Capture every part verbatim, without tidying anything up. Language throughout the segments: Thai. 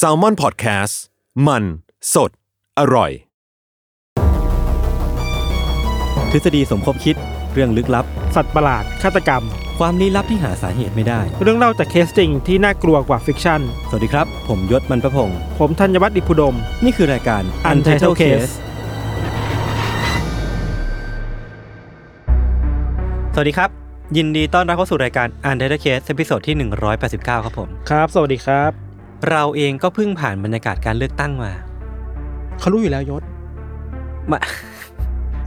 SalmonPodcast มันสดอร่อยทฤษฎีสมคบคิดเรื่องลึกลับสัตว์ประหลาดฆาตกรรมความลี้ลับที่หาสาเหตุไม่ได้เรื่องเล่าจากเคสจริงที่น่ากลัวกว่าฟิกชั่นสวัสดีครับผมยศมันประพงษ์ผมธัญวัฒน์อิพุดมนี่คือรายการ Untitled Case สวัสดีครับยินดีต้อนรับเข้าสู่รายการ Untitled Case ตอนที่หนึ่งร้อยแปดสิบเก้าครับผมครับสวัสดีครับเราเองก็เพิ่งผ่านบรรยากาศการเลือกตั้งมาเขารู้อยู่แล้วยศมา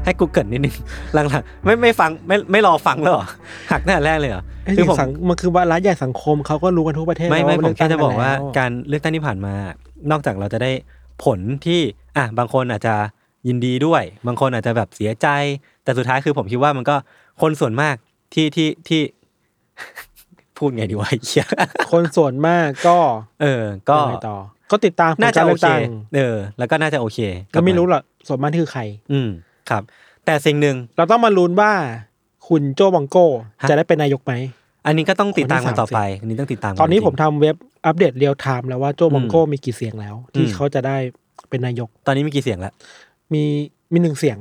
ให้กูเกิดนิดนึงหลังๆไม่ไม่ฟังไม่ไม่รอฟังแล้วเหรอหักหน้าแรกเลยเหรอคือผมมันคือว่าร้านใหญ่สังคมเขาก็รู้กันทั่วประเทศไม่ไม่ผมแค่จะบอกว่าการเลือกตั้งที่ผ่านมานอกจากเราจะได้ผลที่อ่ะบางคนอาจจะยินดีด้วยบางคนอาจจะแบบเสียใจแต่สุดท้ายคือผมคิดว่ามันก็คนส่วนมากที่ที่ที่พูดไงดีวะเหี้ยคนส่วนมากก็เออก็ก็ติดตามน่าจะโอเคเออแล้วก็น่าจะโอเคก็ไม่รู้หรอกส่วนมากที่คือใครอืมครับแต่สิ่งหนึ่งเราต้องมาลุ้นว่าคุณโจบังโก้จะได้เป็นนายกไหมอันนี้ก็ต้องติดตามกันต่อไปอันนี้ต้องติดตามตอนนี้ผมทำเว็บอัปเดตเรียลไทม์แล้วว่าโจบังโก้มีกี่เสียงแล้วที่เขาจะได้เป็นนายกตอนนี้มีกี่เสียงแล้วมีมีหนึ่งเสียง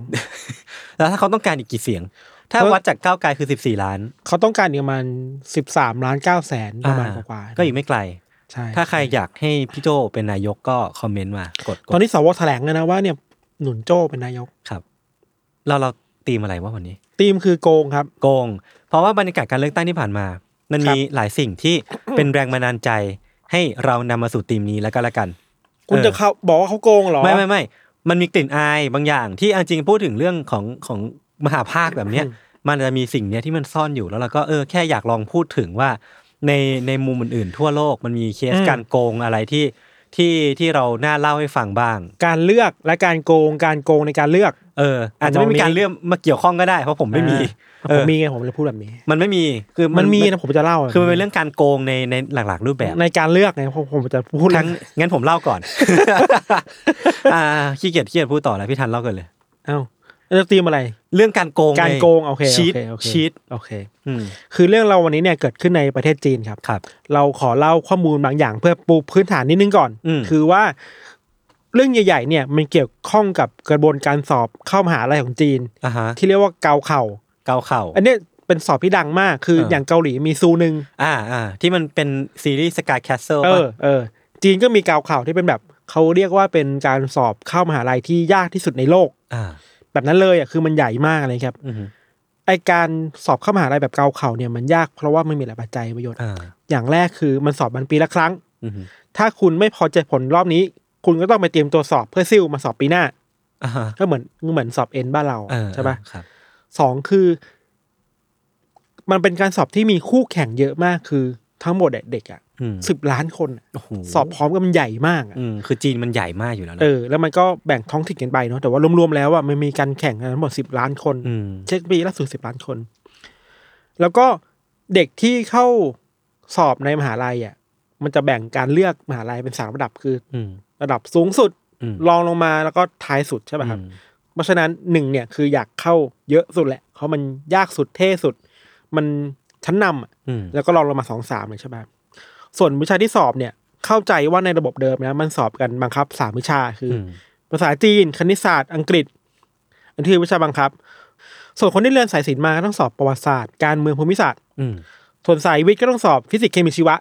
แล้วถ้าเขาต้องการอีกกี่เสียงถ้าวัดจากก้าวไกลคือสิบสี่ล้านเขาต้องการประมาณสิบสามล้านเก้าแสนประมาณกว่าก็อีกไม่ไกลใช่ถ้าใครอยากให้พี่โจเป็นนายกก็คอมเมนต์มากดตอนนี้สวแถลงนะว่าเนี่ยหนุนโจเป็นนายกครับเราเราธีมอะไรวะวันนี้ธีมคือโกงครับโกงเพราะว่าบรรยากาศการเลือกตั้งที่ผ่านมามันมีหลายสิ่งที่ เป็นแรงบันดาลใจให้เรานำมาสู่ธีมนี้แล้วก็แล้วกันคุณจะเขาบอกว่าเขาโกงเหรอไม่ไม่ไม่มันมีกลิ่นอายบางอย่างที่จริงพูดถึงเรื่องของของมหาภาคแบบเนี้ย มันจะมีสิ่งเนี้ยที่มันซ่อนอยู่แล้วเราก็เออแค่อยากลองพูดถึงว่าในในมุมอื่นๆทั่วโลกมันมีเคสการโกงอะไรที่ที่ที่เราน่าเล่าให้ฟังบ้างการเลือกและการโกงการโกงในการเลือกเอออาจจะไม่มีการเลือกมาเกี่ยวข้องก็ได้เพราะผมไม่มีผมมีไงผมเลยพูดแบบนี้มันไม่มีคือมันมีนะผมจะเล่าคือมันเป็นเรื่องการโกงในในหลากๆรูปแบบในการเลือกไงผมจะพูดงั้นงั้นผมเล่าก่อนอ่าขี้เกียจขี้เกียจพูดต่อแล้วพี่ทันเล่าก่อนเลยเอ้าเรื่องตีมอะไรเรื่องการโกงการโกงโอเคชีทชีทโอเคคือเรื่องเราวันนี้เนี่ยเกิดขึ้นในประเทศจีนครับครับเราขอเล่าข้อมูลบางอย่างเพื่อปูพื้นฐานนิดนึงก่อนคือว่าเรื่องใหญ่ๆเนี่ยมันเกี่ยวข้องกับกระบวนการสอบเข้ามหาลัยของจีนที่เรียกว่าเกาเข่าเกาเข่าอันนี้เป็นสอบที่ดังมากคืออย่างเกาหลีมีซูนึงอ่าอ่าที่มันเป็นซีรีส์ Sky Castle เออเออจีนก็มีเกาเข่าที่เป็นแบบเขาเรียกว่าเป็นการสอบเข้ามหาลัยที่ยากที่สุดในโลกอ่าแบบนั้นเลยอ่ะคือมันใหญ่มากเลยครับไอการสอบเข้ามหาลัยแบบเกาเข่าเนี่ยมันยากเพราะว่ามันมีหลายปัจจัยประโยชน์อย่างแรกคือมันสอบมันปีละครั้งถ้าคุณไม่พอใจผลรอบนี้คุณก็ต้องไปเตรียมตัวสอบเพื่อซิ่วมาสอบปีหน้าก็เหมือนเหมือนสอบเอ็นบ้านเราใช่ป่ะสองคือมันเป็นการสอบที่มีคู่แข่งเยอะมากคือทั้งหมดเด็กอ่ะสิบล้านคนสอบพร้อมกันมันใหญ่มากคือจีนมันใหญ่มากอยู่แล้วนะเออแล้วมันก็แบ่งท้องถิ่นกันไปเนาะแต่ว่ารวมๆแล้วอ่ะมันมีการแข่งทั้งหมดสิบล้านคนเช็คปีล่าสุดสิบล้านคนแล้วก็เด็กที่เข้าสอบในมหาลัยอ่ะมันจะแบ่งการเลือกมหาลัยเป็นสามระดับคือระดับสูงสุดรองลงมาแล้วก็ท้ายสุดใช่ป่ะครับเพราะฉะนั้นหนึ่งเนี่ยคืออยากเข้าเยอะสุดแหละเพราะมันยากสุดเท่สุดมันชั้นนำอ่ะแล้วก็รองลงมาสองสามเลยใช่ป่ะส่วนวิชาที่สอบเนี่ยเข้าใจว่าในระบบเดิมนะมันสอบกันบังคับสามวิชาคือภาษาจีนคณิตศาสตร์อังกฤษอันที่วิชาบังคับส่วนคนที่เรียนสายศิลป์มาก็ต้องสอบประวัติศาสตร์การเมืองภูมิศาสตร์ส่วนสายวิทย์ก็ต้องสอบฟิสิกส์เคมีชีวะ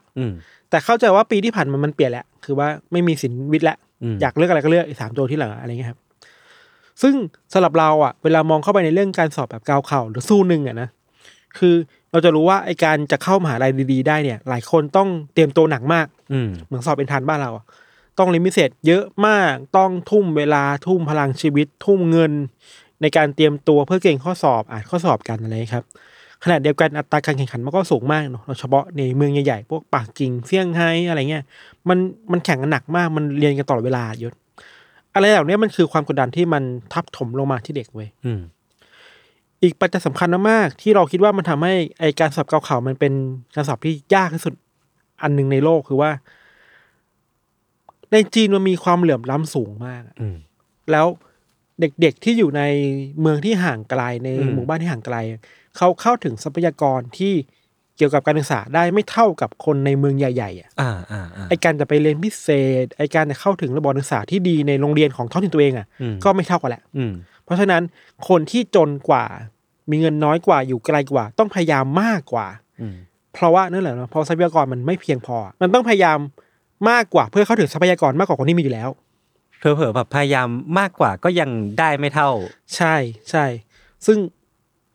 แต่เข้าใจว่าปีที่ผ่านมามันเปลี่ยนแล้วคือว่าไม่มีศิลป์วิทย์แล้วอยากเลือกอะไรก็เลือกอีกสามตัวที่เหลืออะไรเงี้ยครับซึ่งสำหรับเราอ่ะเวลามองเข้าไปในเรื่องการสอบแบบเกาเข่าหรือสู้หนึ่งอ่ะนะคือเราจะรู้ว่าไอการจะเข้ามหาลัยดีๆได้เนี่ยหลายคนต้องเตรียมตัวหนักมากเหมือนสอบเป็นทันบ้านเราต้องเรียนพิเศษเยอะมากต้องทุ่มเวลาทุ่มพลังชีวิตทุ่มเงินในการเตรียมตัวเพื่อเก่งข้อสอบอ่านข้อสอบกันอะไรครับ ขณะเดียวกันอัตราการแข่งขันมันก็สูงมากเนาะเฉพาะในเมืองใหญ่ๆพวกปักกิ่งเซี่ยงไฮ้อะไรเงี้ยมันมันแข่งกันหนักมากมันเรียนกันตลอดเวลาเยอะอะไรเหล่านี้มันคือความกดดันที่มันทับถมลงมาที่เด็กเว้ยอีกปัจจัยสำคัญมากที่เราคิดว่ามันทำให้ไอการสอบเกาข่าวมันเป็นการสอบที่ยากที่สุดอันนึงในโลกคือว่าในจีนมันมีความเหลื่อมล้ำสูงมากแล้วเด็กๆที่อยู่ในเมืองที่ห่างไกลในหมู่บ้านที่ห่างไกลเขาเข้าถึงทรัพยากรที่เกี่ยวกับการศึกษาได้ไม่เท่ากับคนในเมืองใหญ่ๆอ่ะไอการจะไปเรียนพิเศษไอการจะเข้าถึงระบบการศึกษาที่ดีในโรงเรียนของท้องถิ่นตัวเองอ่ะก็ไม่เท่ากันแหละเพราะฉะนั้นคนที่จนกว่ามีเงินน้อยกว่าอยู่ไกลกว่าต้องพยายามมากกว่าเพราะว่านั่นแหละเพราะทรัพยากรมันไม่เพียงพอมันต้องพยายามมากกว่าเพื่อเข้าถึงทรัพยากรมากกว่าคนที่มีอยู่แล้วเผลอๆแบบพยายามมากกว่าก็ยังได้ไม่เท่าใช่ใช่ซึ่ง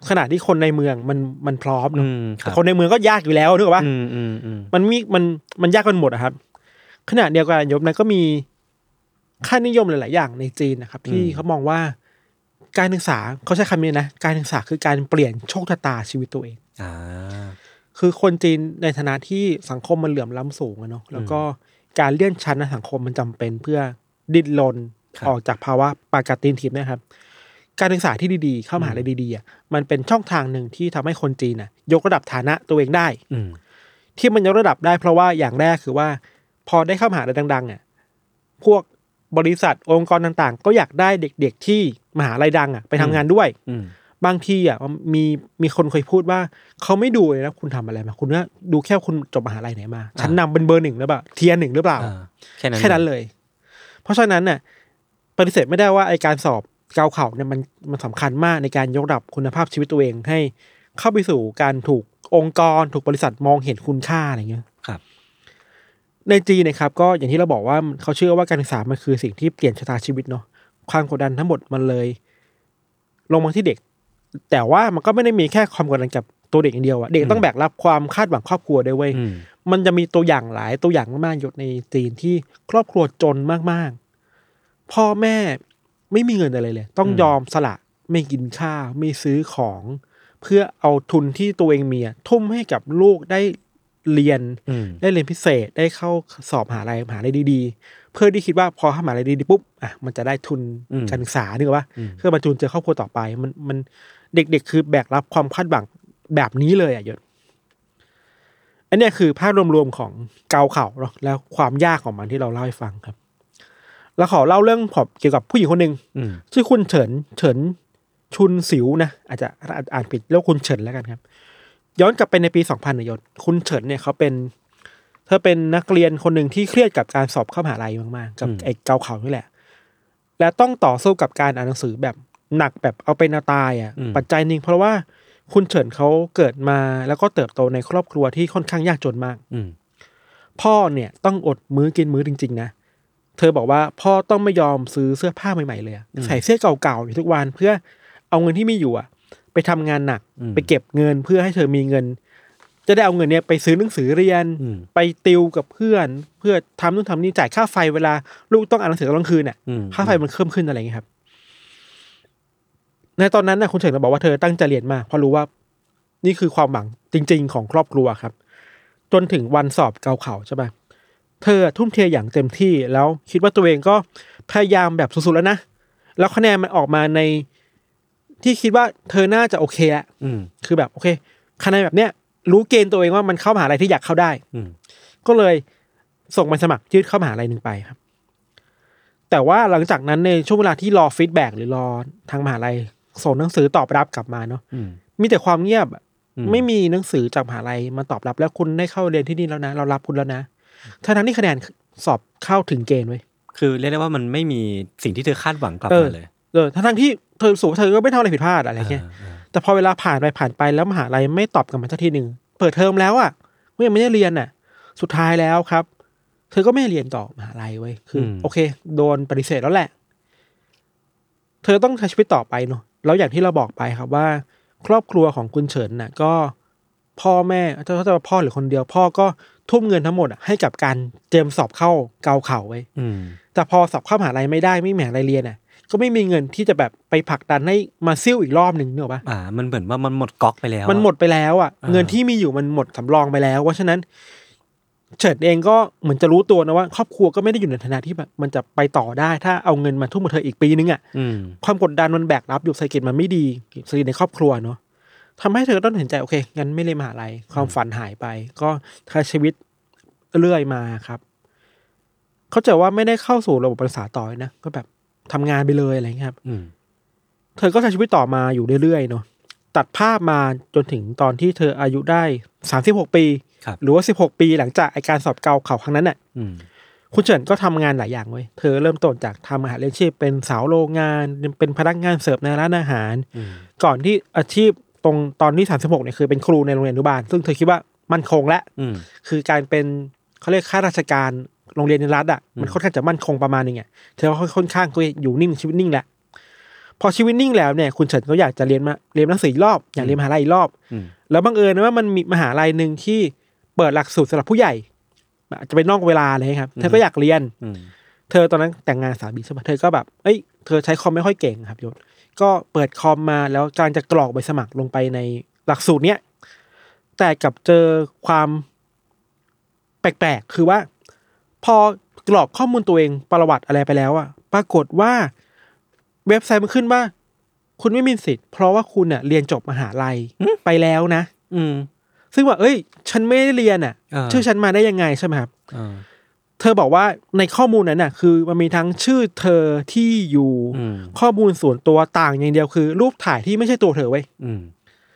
ขนาดที่คนในเมืองมันมันพร้อมเนาะคนในเมืองก็ยากอยู่แล้วนึกออกปะมันมีมันมันยากกันหมดอะครับขณะเดียวกันยมนั้นก็มีค่านิยมหลายๆอย่างในจีนนะครับที่เขามองว่าการศึกษาเขาใช้คำนี้นะการศึกษาคือการเปลี่ยนโชคชะตาชีวิตตัวเองอ่าคือคนจีนในฐานะที่สังคมมันเหลื่อมล้ำสูงอะเนาะแล้วก็การเลื่อนชั้นในสังคมมันจำเป็นเพื่อดิ้นรนออกจากภาวะปากกัดตีนถีบนะครับการศึกษาที่ดีๆเข้ามหาลัยดีๆอ่ะมันเป็นช่องทางหนึ่งที่ทำให้คนจีนน่ะยกระดับฐานะตัวเองได้ที่มันยกระดับได้เพราะว่าอย่างแรกคือว่าพอได้เข้ามหาลัยดังๆอ่ะพวกบริษัทองค์กรต่างๆก็อยากได้เด็กๆที่มหาลัยดังอ่ะไปทำงานด้วยบางทีอ่ะมีมีคนเคยพูดว่าเขาไม่ดูเลยนะคุณทำอะไรมาคุณก็ดูแค่คุณจบมหาลัยไหนมาชั้นนำเป็นเบอร์หนึ่งหรือเปล่าเทียร์หนึ่งหรือเปล่าแค่นั้นเลยเพราะฉะนั้นน่ะปฏิเสธไม่ได้ว่าไอการสอบเกาเข่าเนี่ยมันมันสำคัญมากในการยกระดับคุณภาพชีวิตตัวเองให้เข้าไปสู่การถูกองค์กรถูกบริษัทมองเห็นคุณค่าอะไรเงี้ยครับในจีนนะครับก็อย่างที่เราบอกว่าเขาเชื่อว่าการศึกษามันคือสิ่งที่เปลี่ยนชะตาชีวิตเนาะความกดดันทั้งหมดมันเลยลงมาที่เด็กแต่ว่ามันก็ไม่ได้มีแค่ความกดดันกับตัวเด็กอย่างเดียวอะเด็กต้องแบกรับความคาดหวังครอบครัวด้วยเว้ยมันจะมีตัวอย่างหลายตัวอย่างมากๆอยู่ในจีนที่ครอบครัวจนมากๆพ่อแม่ไม่มีเงินอะไรเลยต้องยอมสละไม่กินข้าวไม่ซื้อของเพื่อเอาทุนที่ตัวเองมีทุ่มให้กับลูกได้เรียนได้เรียนพิเศษได้เข้าสอบมหาลัยมหาลัยดีๆเพื่อที่คิดว่าพอเข้ามหาลัยดีๆปุ๊บอ่ะมันจะได้ทุนการศึกษานี่หรือว่าเพื่อมาจุนเจอครอบครัวต่อไปมันมันเด็กๆคือแบกรับความคาดหวังแบบนี้เลยอ่ะยศอันนี้คือภาพรวมๆของเกาเข่าเนาะแล้วความยากของมันที่เราเล่าให้ฟังครับแล้วขอเล่าเรื่องผมเกี่ยวกับผู้หญิงคนหนึ่งชื่อคุณเฉินเฉินชุนสิวนะอาจจะอ่านผิดแล้วคุณเฉินแล้วกันครับย้อนกลับไปในปีสองพันยศคุณเฉินเนี่ยเขาเป็นเธอเป็นนักเรียนคนหนึ่งที่เครียดกับการสอบเข้ามหาลัยมากๆกับไอ้เกาเข่านี่แหละและต้องต่อสู้กับการอ่านหนังสือแบบหนักแบบเอาเป็นเอาตายอ่ะปัจจัยหนึ่งเพราะว่าคุณเฉินเขาเกิดมาแล้วก็เติบโตในครอบครัวที่ค่อนข้างยากจนมากพ่อเนี่ยต้องอดมื้อกินมื้อจริงๆนะเธอบอกว่าพ่อต้องไม่ยอมซื้อเสื้อผ้าใหม่ๆเลยใส่เสื้อเก่าๆอยู่ทุกวันเพื่อเอาเงินที่มีอยู่อ่ะไปทำงานหนักไปเก็บเงินเพื่อให้เธอมีเงินจะได้เอาเงินเนี้ยไปซื้อหนังสือเรียนไปติวกับเพื่อนเพื่อทำนู่นทำนี่จ่ายค่าไฟเวลาลูกต้องอ่านหนังสือตอนกลางคืนน่ะค่าไฟมันเพิ่มขึ้นอะไรเงี้ยครับในตอนนั้นน่ะคุณเฉินบอกว่าเธอตั้งใจเรียนมากเพราะรู้ว่านี่คือความหวังจริงๆของครอบครัวครับจนถึงวันสอบเกาเข่าใช่ป่ะเธอทุ่มเทอย่างเต็มที่แล้วคิดว่าตัวเองก็พยายามแบบสุดๆแล้วนะแล้วคะแนนมันออกมาในที่คิดว่าเธอน่าจะโอเคละคือแบบโอเคคะแนนแบบเนี้ยรู้เกณฑ์ตัวเองว่ามันเข้ามหาลัยที่อยากเข้าได้ก็เลยส่งใบสมัครยื่นเข้ามหาลัยหนึ่งไปครับแต่ว่าหลังจากนั้นในช่วงเวลาที่รอฟีดแบ็กหรือรอทางมหาลัยส่งหนังสือตอบรับกลับมาเนาะมีแต่ความเงียบไม่มีหนังสือจากมหาลัยมาตอบรับแล้วคุณได้เข้าเรียนที่นี่แล้วนะเรารับคุณแล้วนะทั้งนั้นที่คะแนนสอบเข้าถึงเกณฑ์เว้ยคือเรียกได้ว่ามันไม่มีสิ่งที่เธอคาดหวังกลับมาเลยเออทั้งที่เธอสูงเธอก็ไม่ทำอะไรผิดพลาดอะไรเงี้ยแต่พอเวลาผ่านไปผ่านไปแล้วมหาลัยไม่ตอบกลับมาสักทีหนึ่งเปิดเทอมแล้วอ่ะก็ยังไม่ได้เรียนอ่ะสุดท้ายแล้วครับเธอก็ไม่เรียนต่อมหาลัยเว้ยคือโอเคโดนปฏิเสธแล้วแหละเธอต้องใช้ชีวิตต่อไปเนาะแล้วอย่างที่เราบอกไปครับว่าครอบครัวของคุณเฉินน่ะก็พ่อแม่เจ้าพ่อหรือคนเดียวพ่อก็ทุ่มเงินทั้งหมดให้กับการเตรียมสอบเข้าเกาเข่าไว้แต่พอสอบเข้ามหาลัยไม่ได้ไม่แหม่อะไรเรียนน่ะ ก็ไม่มีเงินที่จะแบบไปผลักดันให้มาซิ่วอีกรอบหนึ่งเนอะปะอ่ามันเหมือนว่ามันหมดก๊อกไปแล้วมันหมดไปแล้วอ่ะเงินที่มีอยู่มันหมดสำรองไปแล้วเพราะฉะนั้นเฉิดเองก็เหมือนจะรู้ตัวนะว่าครอบครัวก็ไม่ได้อยู่ในฐานะที่แบบมันจะไปต่อได้ถ้าเอาเงินมาทุ่มมาเธออีกปีนึงอ่ะความกดดันมันแบกรับอยู่เศรษฐกิจมันไม่ดีเศรษฐกิจในครอบครัวเนาะทำให้เธอต้องเห็นใจโอเคงั้นไม่เรียนมหาลัยความฝันหายไปก็ใช้ชีวิตเรื่อยมาครับเขาจะว่าไม่ได้เข้าสู่ระบบประสาทต่อนะก็แบบทำงานไปเลยอะไรครับเธอก็ใช้ชีวิตต่อมาอยู่เรื่อยๆเนาะตัดภาพมาจนถึงตอนที่เธออายุได้สามสิบหกปีหรือว่าสิบหกปีหลังจากไอ้การสอบเกาเขาครั้งนั้นน่ะคุณเฉินก็ทำงานหลายอย่างเว้ยเธอเริ่มต้นจากทำอาหารเลี้ยงชีพเป็นสาวโรงงานเป็นพนักงานเสิร์ฟในร้านอาหารก่อนที่อาชีพตรงตอนที่สามสิบหกเนี่ยคือเป็นครูในโรงเรียนอนุบาลซึ่งเธอคิดว่ามั่นคงแล้วคือการเป็นเขาเรียกข้าราชการโรงเรียนในรัฐอ่ะมันค่อนข้างจะมั่นคงประมาณนึงอ่ะเธอค่อนข้างก็อยู่นิ่งชีวิตนิ่งแหละพอชีวิตนิ่งแล้วเนี่ยคุณเฉินก็อยากจะเรียนมาเรียนหนังสืออีกรอบอยากเรียนมหาลัยอีกรอบแล้วบังเอิญนะว่ามันมีมหาลัยนึงที่เปิดหลักสูตรสำหรับผู้ใหญ่อาจจะไปนอกเวลาเลยครับเธอก็อยากเรียนเธอตอนนั้นแต่งงานสามีใช่ป่ะเธอก็แบบเอ้ยเธอใช้คอมไม่ค่อยเก่งครับยศก็เปิดคอมมาแล้วกำลังจะกรอกใบสมัครลงไปในหลักสูตรเนี้ยแต่กับเจอความแปลกๆคือว่าพอกรอกข้อมูลตัวเองประวัติอะไรไปแล้วอ่ะปรากฏว่าเว็บไซต์มันขึ้นว่าคุณไม่มีสิทธิ์เพราะว่าคุณเนี่ยเรียนจบมหาลัยไปแล้วนะซึ่งว่าเอ้ยฉันไม่ได้เรียนอ่ะชื่อฉันมาได้ยังไงใช่ไหมครับเธอบอกว่าในข้อมูลนั้นน่ะคือมันมีทั้งชื่อเธอที่อยู่ข้อมูลส่วนตัวต่างอย่างเดียวคือรูปถ่ายที่ไม่ใช่ตัวเธอเว้ย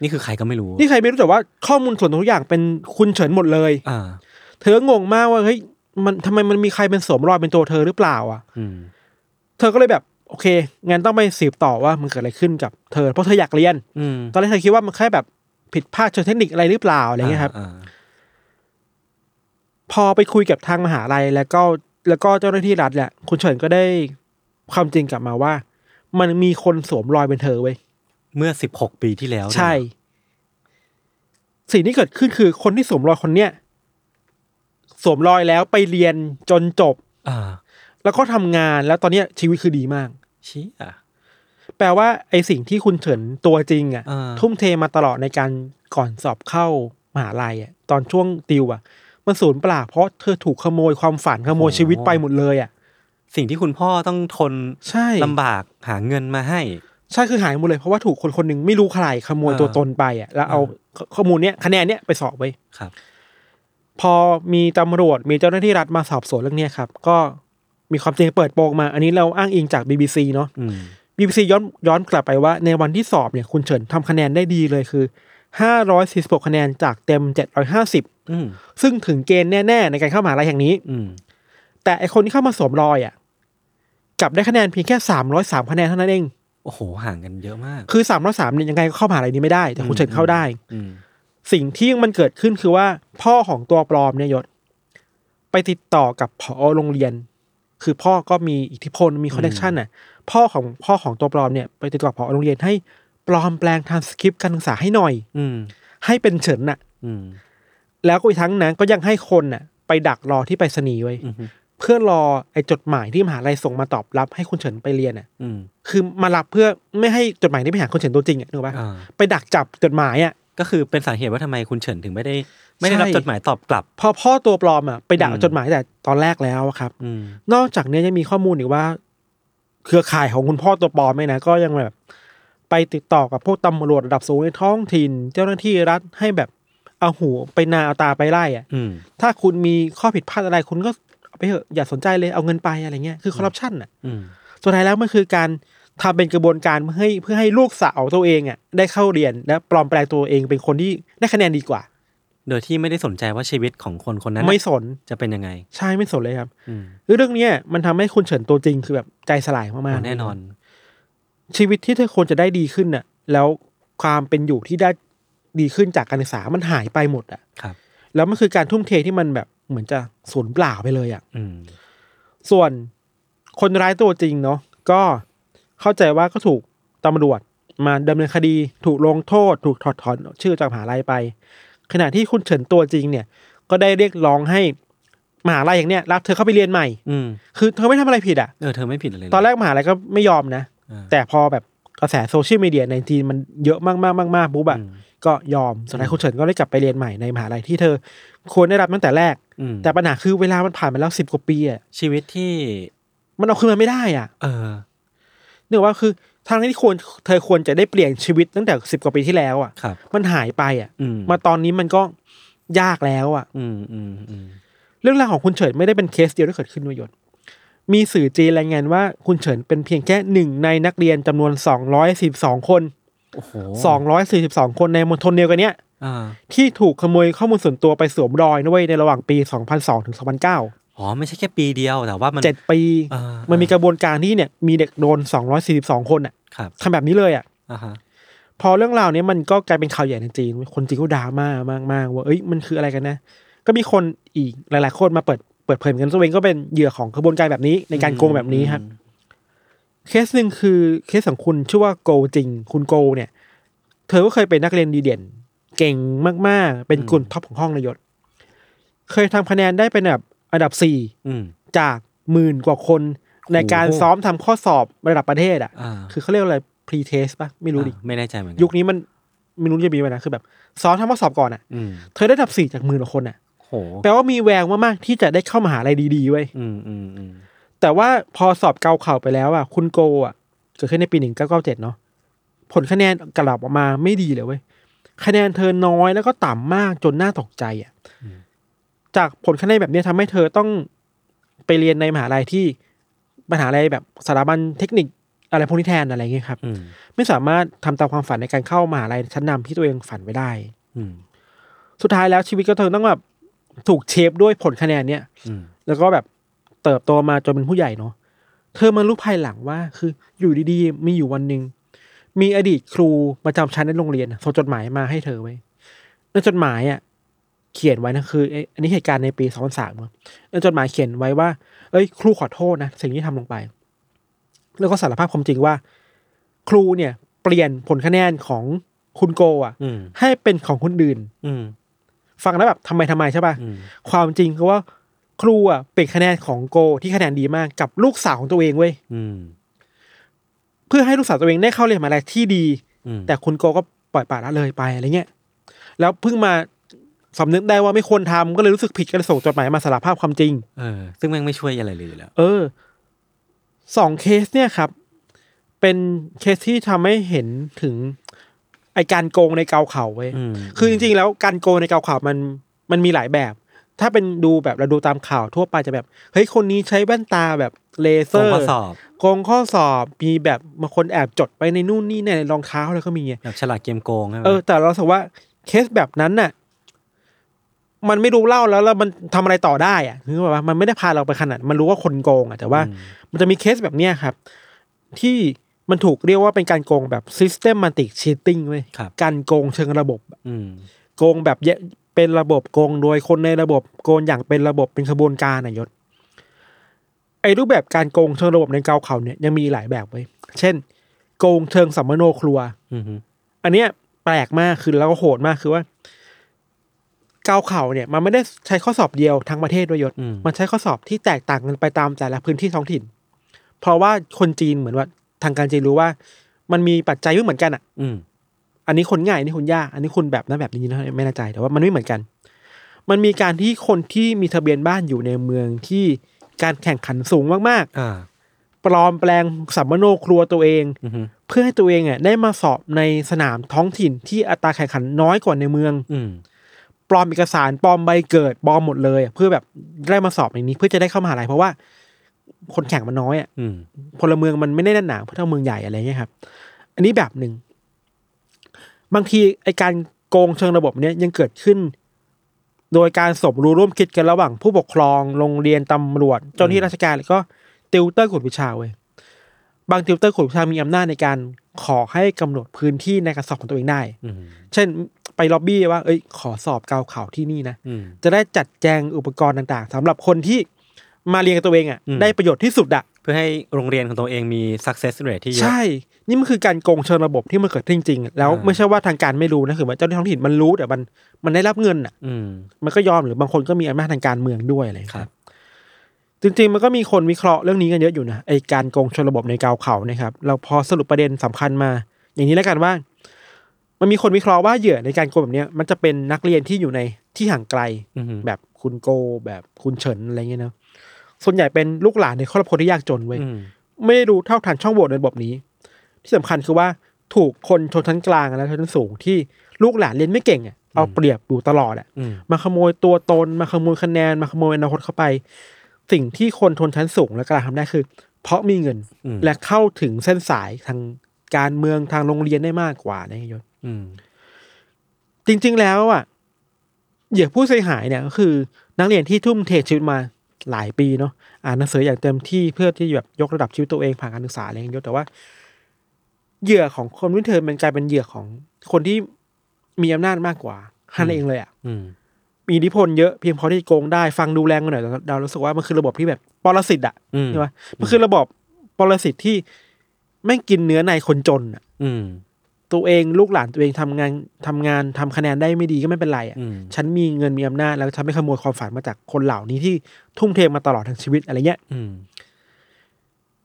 นี่คือใครก็ไม่รู้นี่ใครไม่รู้แต่ว่าข้อมูลส่วนตัวทุกอย่างเป็นคุณเฉินหมดเลยเธองงมากว่าเฮ้ยมันทำไมมันมีใครเป็นสวมรอยเป็นตัวเธอหรือเปล่าอ่ะเธอก็เลยแบบโอเคงั้นต้องไปสืบต่อว่ามันเกิดอะไรขึ้นกับเธอเพราะเธออยากเรียนตอนแรกเธอคิดว่ามันแค่แบบผิดพลาดเชิงเทคนิคอะไรหรือเปล่าอะไรเงี้ยครับพอไปคุยกับทางมหาลัยแล้วก็แล้วก็เจ้าหน้าที่รัฐแหละคุณเฉินก็ได้ความจริงกลับมาว่ามันมีคนสวมรอยเป็นเธอเว้ยเมื่อสิบหกปีที่แล้วใช่สิ่งที่เกิดขึ้นคือคนที่สวมรอยคนเนี้ยสวมรอยแล้วไปเรียนจนจบอ่าแล้วก็ทำงานแล้วตอนนี้ชีวิตคือดีมากเชี่ยแปลว่าไอ้สิ่งที่คุณเฉินตัวจริงอ่ะทุ่มเทมาตลอดในการก่อนสอบเข้ามหาลัยอ่ะตอนช่วงติวอ่ะมันสูญเปล่าเพราะเธอถูกขโมยความฝันขโมยชีวิตไปหมดเลยอ่ะสิ่งที่คุณพ่อต้องทนลำบากหาเงินมาให้ใช่คือหายหมดเลยเพราะว่าถูกคนคนหนึ่งไม่รู้ใครขโมยตัวตนไปอ่ะแล้วเอาข้อมูลเนี้ยคะแนนเนี้ยไปสอบไว้ครับพอมีตำรวจมีเจ้าหน้าที่รัฐมาสอบสวนเรื่องนี้ครับก็มีความจริงเปิดโปงมาอันนี้เราอ้างอิงจาก บี บี ซี เนาะ บี บี ซี ย้อนย้อนกลับไปว่าในวันที่สอบเนี่ยคุณเฉินทำคะแนนได้ดีเลยคือห้าร้อยสี่สิบหกคะแนนจากเต็มเจ็ดร้อยห้าสิบอือซึ่งถึงเกณฑ์แน่ๆในการเข้ามหาลัยแห่งนี้แต่ไอคนที่เข้ามาสวมรอยอ่ะกลับได้คะแนนเพียงแค่สามร้อยสามคะแนนเท่านั้นเองโอ้โหห่างกันเยอะมากคือสามร้อยสามเนี่ยยังไงก็เข้ามหาลัยนี้ไม่ได้แต่คุณเฉินเข้าได้สิ่งที่มันเกิดขึ้นคือว่าพ่อของตัวปลอมเนี่ยยศไปติดต่อกับผอโรงเรียนคือพ่อก็มีอิทธิพลมีคอนเนคชั่นน่ะพ่อของพ่อของตัวปลอมเนี่ยไปติดต่อผอโรงเรียนให้ปลอมแปลงทรานสคริปต์การศึกษาให้หน่อยอืมให้เป็นเฉินน่ะอืมแล้วก็อีกทั้งนั้นก็ยังให้คนน่ะไปดักรอที่ไปรษณีย์ไว้เพื่อรอไอ้จดหมายที่มหาลัยส่งมาตอบรับให้คุณเฉินไปเรียนน่ะอืมคือมารับเพื่อไม่ให้จดหมายนี้ไปหาคุณเฉินตัวจริงอ่ะถูกป่ะไปดักจับจดหมายอ่ะก็คือเป็นสาเหตุว่าทำไมคุณเฉินถึงไม่ได้ไม่ได้รับจดหมายตอบกลับพอพ่อตัวปลอมอ่ะไปดักจดหมายแต่ตอนแรกแล้วครับนอกจากนี้ยังมีข้อมูลอีกว่าเครือข่ายของคุณพ่อตัวปลอมเนี่ยนะก็ยังแบบไปติดต่อกับพวกตำรวจระดับสูงในท้องถิ่นเจ้าหน้าที่รัฐให้แบบเอาหูไปนาเอาตาไปไล่อ่ะถ้าคุณมีข้อผิดพลาดอะไรคุณก็ไปเถอะอย่าสนใจเลยเอาเงินไปอะไรเงี้ยคือคอร์รัปชันอ่ะสุดท้ายแล้วมันคือการทำเป็นกระบวนการให้เพื่อให้ลูกสาวตัวเองอ่ะได้เข้าเรียนและปลอมแปลงตัวเองเป็นคนที่ได้คะแนนดีกว่าโดยที่ไม่ได้สนใจว่าชีวิตของคนคนนั้นไม่สนจะเป็นยังไงใช่ไม่สนเลยครับเรื่องนี้มันทำให้คุณเฉินตัวจริงคือแบบใจสลายมากๆแน่นอนชีวิตที่เธอควรจะได้ดีขึ้นน่ะแล้วความเป็นอยู่ที่ได้ดีขึ้นจากการศึกษามันหายไปหมดอ่ะครับแล้วมันคือการทุ่มเทที่มันแบบเหมือนจะสูญเปล่าไปเลยอ่ะส่วนคนร้ายตัวจริงเนาะก็เข้าใจว่าก็ถูกตำรวจมาดำเนินคดีถูกลงโทษถูกถอดถอนชื่อจากมหาลัยไปขณะที่คุณเฉินตัวจริงเนี่ยก็ได้เรียกร้องให้ มหาลัยอย่างเนี้ยรับเธอเข้าไปเรียนใหม่คือเธอไม่ทำอะไรผิดอ่ะเออเธอไม่ผิดอะไรตอนแรกมหาลัยก็ไม่ยอมนะแต่พอแบบกระแสโซเชียลมีเดียในจีนมันเยอะมากมากมากมากปุ๊บอ่ะก็ยอมสุดท้ายครูเฉินก็ได้กลับไปเรียนใหม่ในมหาลัยที่เธอควรได้รับตั้งแต่แรกแต่ปัญหาคือเวลามันผ่านมาแล้วสิบกว่าปีอ่ะชีวิตที่มันเอาคืนมาไม่ได้อ่ะเออนึกว่าคือทางที่ควรเธอควรจะได้เปลี่ยนชีวิตตั้งแต่สิบกว่าปีที่แล้วอ่ะมันหายไปอ่ะมาตอนนี้มันก็ยากแล้วอ่ะเรื่องราวของคุณเฉินไม่ได้เป็นเคสเดียวที่เกิดขึ้นด้วยยศมีสื่อจีนรายงานว่าคุณเฉินเป็นเพียงแค่หนึ่งในนักเรียนจำนวนสองร้อยสี่สิบสองคนโอ้โหสองร้อยสี่สิบสองคนในมณฑลเดียวกันเนี้ยที่ถูกขโมยข้อมูลส่วนตัวไปสวมรอยด้วยในระหว่างปีสองพันสองถึงสองพันเก้าอ๋อไม่ใช่แค่ปีเดียวแต่ว่ามันเจ็ดปีมันมีกระบวนการที่เนี่ยมีเด็กโดนสองร้อยสี่สิบสองคนน่ะทำแบบนี้เลยอ่ะพอเรื่องราวนี้มันก็กลายเป็นข่าวใหญ่ในจีนคนจีนก็ดราม่ามากๆว่าเอ้ยมันคืออะไรกันนะก็มีคนอีกหลายๆคนมาเปิดเปิดเผยเหมือนกันตัวเองก็เป็นเหยื่อของกระบวนการแบบนี้ในการโกงแบบนี้ครับเคสหนึ่งคือเคสของคุณชื่อว่าโกจริงคุณโกเนี่ยเธอก็เคยเป็นนักเรียนดีเด่นเก่งมากๆเป็นกลุ่มท็อปของห้องนายศเคยทำคะแนนได้เป็นแบบอันดับสี่จากหมื่นกว่าคนในการซ้อมทำข้อสอบระดับประเทศอ่ะคือเขาเรียกอะไร pre-test ป่ะไม่รู้ดิไม่แน่ใจเหมือนกันยุคนี้มันไม่รู้จะมีไหมนะคือแบบซ้อมทำข้อสอบก่อนอ่ะเธอได้อันดับสี่จากหมื่นกว่าคนอ่ะแปลว่ามีแววมากๆที่จะได้เข้ามหาลัยดีๆไว้แต่ว่าพอสอบเกาเข่าไปแล้วอ่ะคุณโกอ่ะเกิดขึ้นในปีหนึ่งพันเก้าร้อยเก้าสิบเจ็ดเนาะผลคะแนนกลับออกมาไม่ดีเลยเว้ยคะแนนเธอน้อยแล้วก็ต่ำมากจนน่าตกใจอ่ะจากผลคะแนนแบบนี้ทำให้เธอต้องไปเรียนในมหาลัยที่มหาลัยแบบสถาบันเทคนิคอะไรพวกนี้แทนอะไรเงี้ยครับไม่สามารถทำตามความฝันในการเข้ามหาลัยชั้นนำที่ตัวเองฝันไว้ได้สุดท้ายแล้วชีวิตก็เธอต้องแบบถูกเชฟด้วยผลคะแนนเนี่ยแล้วก็แบบเติบโตมาจนเป็นผู้ใหญ่เนาะเธอมารู้ภายหลังว่าคืออยู่ดีๆมีอยู่วันนึงมีอดีตครูประจำชั้นในโรงเรียนส่งจดหมายมาให้เธอไว้ในจดหมายอ่ะเขียนไว้นะคืออันนี้เหตุการณ์ในปีสองพันสามมั้งในจดหมายเขียนไว้ว่าเอ้ยครูขอโทษนะสิ่งที่ทำลงไปแล้วก็สารภาพความจริงว่าครูเนี่ยเปลี่ยนผลคะแนนของคุณโกอ่ะให้เป็นของคนอื่นฟังแล้วแบบทำไมทำไมใช่ป่ะความจริงคือว่าครูอ่ะเปลี่ยนคะแนนของโกที่คะแนนดีมากกับลูกสาวของตัวเองเว้ยเพื่อให้ลูกสาวตัวเองได้เข้าเรียนมหาลัยที่ดีแต่คุณโกก็ปล่อยปละละเลยไปอะไรเงี้ยแล้วเพิ่งมาสำนึกได้ว่าไม่ควรทำก็เลยรู้สึกผิดก็เลยส่งจดหมายมาสารภาพความจริงเออซึ่งแม่งไม่ช่วยอะไรเลยแล้วเออสองเคสเนี่ยครับเป็นเคสที่ทำให้เห็นถึงไอการโกงในเกาเข่าเว้ยคือจริงๆแล้วการโกงในเกาเข่ามันมันมีหลายแบบถ้าเป็นดูแบบเราดูตามข่าวทั่วไปจะแบบเฮ้ยคนนี้ใช้แว่นตาแบบเลเซอร์โกงข้อสอบมีแบบบางคนแอบจดไปในนู่นนี่ในรองเท้าอะไรก็มีแบบฉลาดเกมโกงใช่ไหมเออแต่เราสึกว่าเคสแบบนั้นน่ะมันไม่รู้เล่าแล้วแล้วมันทำอะไรต่อได้อ่ะคือแบบว่ามันไม่ได้พาเราไปขนาดมันรู้ว่าคนโกงอ่ะแต่ว่ามันจะมีเคสแบบเนี้ยครับที่มันถูกเรียกว่าเป็นการโกงแบบ systematic cheating เว้ยการโกงเชิงระบบโกงแบบเป็นระบบโกงโดยคนในระบบโกงอย่างเป็นระบบเป็นขบวนการน่ะยศไอ้รูปแบบการโกงเชิงระบบในเกาเขาเนี่ยยังมีหลายแบบเว้ยเช่นโกงเชิงสัมมโนครัวอันเนี้ยแปลกมากคือแล้วก็โหดมากคือว่าเกาเข่าเนี่ยมันไม่ได้ใช้ข้อสอบเดียวทั้งประเทศด้วยยศมันใช้ข้อสอบที่แตกต่างกันไปตามแต่ละพื้นที่ท้องถิ่นเพราะว่าคนจีนเหมือนว่าทางการจีนรู้ว่ามันมีปัจจัยไม่เหมือนกันอ่ะอันนี้คนง่ายนี่คนยากอันนี้คนแบบนั้นแบบนี้นะไม่แน่ใจแต่ว่ามันไม่เหมือนกันมันมีการที่คนที่มีทะเบียนบ้านอยู่ในเมืองที่การแข่งขันสูงมากๆปลอมแปลงสัมมโนครัวตัวเองเพื่อให้ตัวเองอ่ะได้มาสอบในสนามท้องถิ่นที่อัตราแข่งขันน้อยกว่าในเมืองปลอมเอกสารปลอมใบเกิดปลอมหมดเลยเพื่อแบบได้มาสอบในนี้เพื่อจะได้เข้ามหาลัยเพราะว่าคนแข่งมันน้อยอ่ะพลเมืองมันไม่ได้แน่นหนาเพราะเท่าเมืองใหญ่อะไรเงี้ยครับอันนี้แบบหนึ่งบางทีไอการโกงเชิงระบบเนี้ยยังเกิดขึ้นโดยการสมรู้ร่วมคิดกันระหว่างผู้ปกครองโรงเรียนตำรวจเจ้าหน้าที่ราชการแล้วก็ติวเตอร์กวดวิชาเว้ยบางติวเตอร์กวดวิชามีอำนาจในการขอให้กำหนดพื้นที่ในการสอบของตัวเองได้เช่นไปล็อบบี้ว่าเอ้ยขอสอบเกาเข่าที่นี่นะจะได้จัดแจงอุปกรณ์ต่างๆสำหรับคนที่มาเรียนกับตัวเองอ่ะได้ประโยชน์ที่สุดอ่ะเพื่อให้โรงเรียนของตัวเองมี success rate ที่เยอะใช่นี่มันคือการโกงเชิงระบบที่มันเกิดจริงๆแล้วไม่ใช่ว่าทางการไม่รู้นะคือว่าเจ้าหน้าที่ท้องถิ่นมันรู้แต่มันมันได้รับเงินอ่ะมันก็ยอมหรือบางคนก็มีอำนาจทางการเมืองด้วยอะไรครับ จริงๆมันก็มีคนวิเคราะห์เรื่องนี้กันเยอะอยู่นะไอ้การโกงชนระบบในเกาเขานะครับเราพอสรุปประเด็นสำคัญมาอย่างนี้แล้วกันว่ามันมีคนวิเคราะห์ว่าเหยื่อในการโกงแบบนี้มันจะเป็นนักเรียนที่อยู่ในที่ห่างไกลแบบคุณโกแบบคุณเฉินอะไรเงี้ยนะส่วนใหญ่เป็นลูกหลานในครอบครัวที่ยากจนเว้ยไม่ได้รู้เท่าทันช่องโหว่ในระบบนี้ที่สำคัญคือว่าถูกคนชนชั้นกลางและชั้นสูงที่ลูกหลานเรียนไม่เก่งอ่ะเอาเปรียบอยู่ตลอดอ่ะมาขโมยตัวตนมาขโมยคะแนนมาขโมยอนาคตเข้าไปสิ่งที่คนชนชั้นสูงและกลางทำได้คือเพราะมีเงินและเข้าถึงเส้นสายทางการเมืองทางโรงเรียนได้มากกว่านะยศจริงๆแล้วอ่ะเหยื่อผู้เสียหายเนี่ยก็คือนักเรียนที่ทุ่มเทชีวิตมาหลายปีเนาะอ่านหนังสืออย่างเต็มที่เพื่อที่แบบยกระดับชีวิตตัวเองผ่านการศึกษาอะไรอย่างเงี้ยแต่ว่าเหยื่อของคนวินเทอร์มันกลายเป็นเหยื่อของคนที่มีอำนาจมากกว่าท่านเองเลยอ่ะมีอิทธิพลเยอะเพียงพอที่โกงได้ฟังดูแรงกันหน่อยเรารู้สึกว่ามันคือระบบที่แบบปรสิตอ่ะใช่ไหมมันคือระบบปรสิตที่ไม่กินเนื้อในคนจนอ่ะตัวเองลูกหลานตัวเองทำงานทำงานทำคะแนนได้ไม่ดีก็ไม่เป็นไรอ่ะฉันมีเงินมีอำนาจแล้วฉันไม่ขโมยความฝันมาจากคนเหล่านี้ที่ทุ่มเทมาตลอดทั้งชีวิตอะไรเงี้ย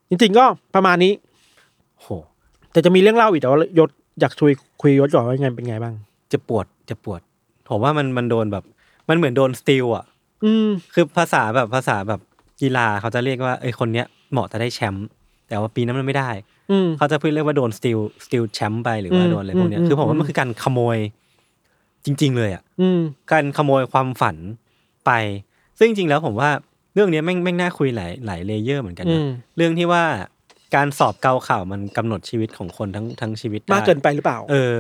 จริงๆก็ประมาณนี้โหแต่จะมีเรื่องเล่าอีกแต่ว่ายศอยากช่วยคุยยศก่อนว่าไงเป็นไงบ้างจะปวดจะปวดผมว่ามันมันโดนแบบมันเหมือนโดนสตีลอ่ะคือภาษาแบบภาษาแบบกีฬาเขาจะเรียกว่าไอ้คนเนี้ยเหมาะจะได้แชมป์แต่ว่าปีนั้นมันไม่ได้เขาจะพูดเรียกว่าโดนสตีลสตีลแชมป์ไปหรือว่าโดนอะไรพวกเนี้ยคือผมว่ามันคือการขโมยจริงๆเลยอ่ะการขโมยความฝันไปซึ่งจริงๆแล้วผมว่าเรื่องนี้แม่งแม่งน่าคุยหลายหลายเลเยอร์เหมือนกันนะเรื่องที่ว่าการสอบเกาข่าวมันกำหนดชีวิตของคนทั้งทั้งชีวิตได้มากเกินไปหรือเปล่าเออ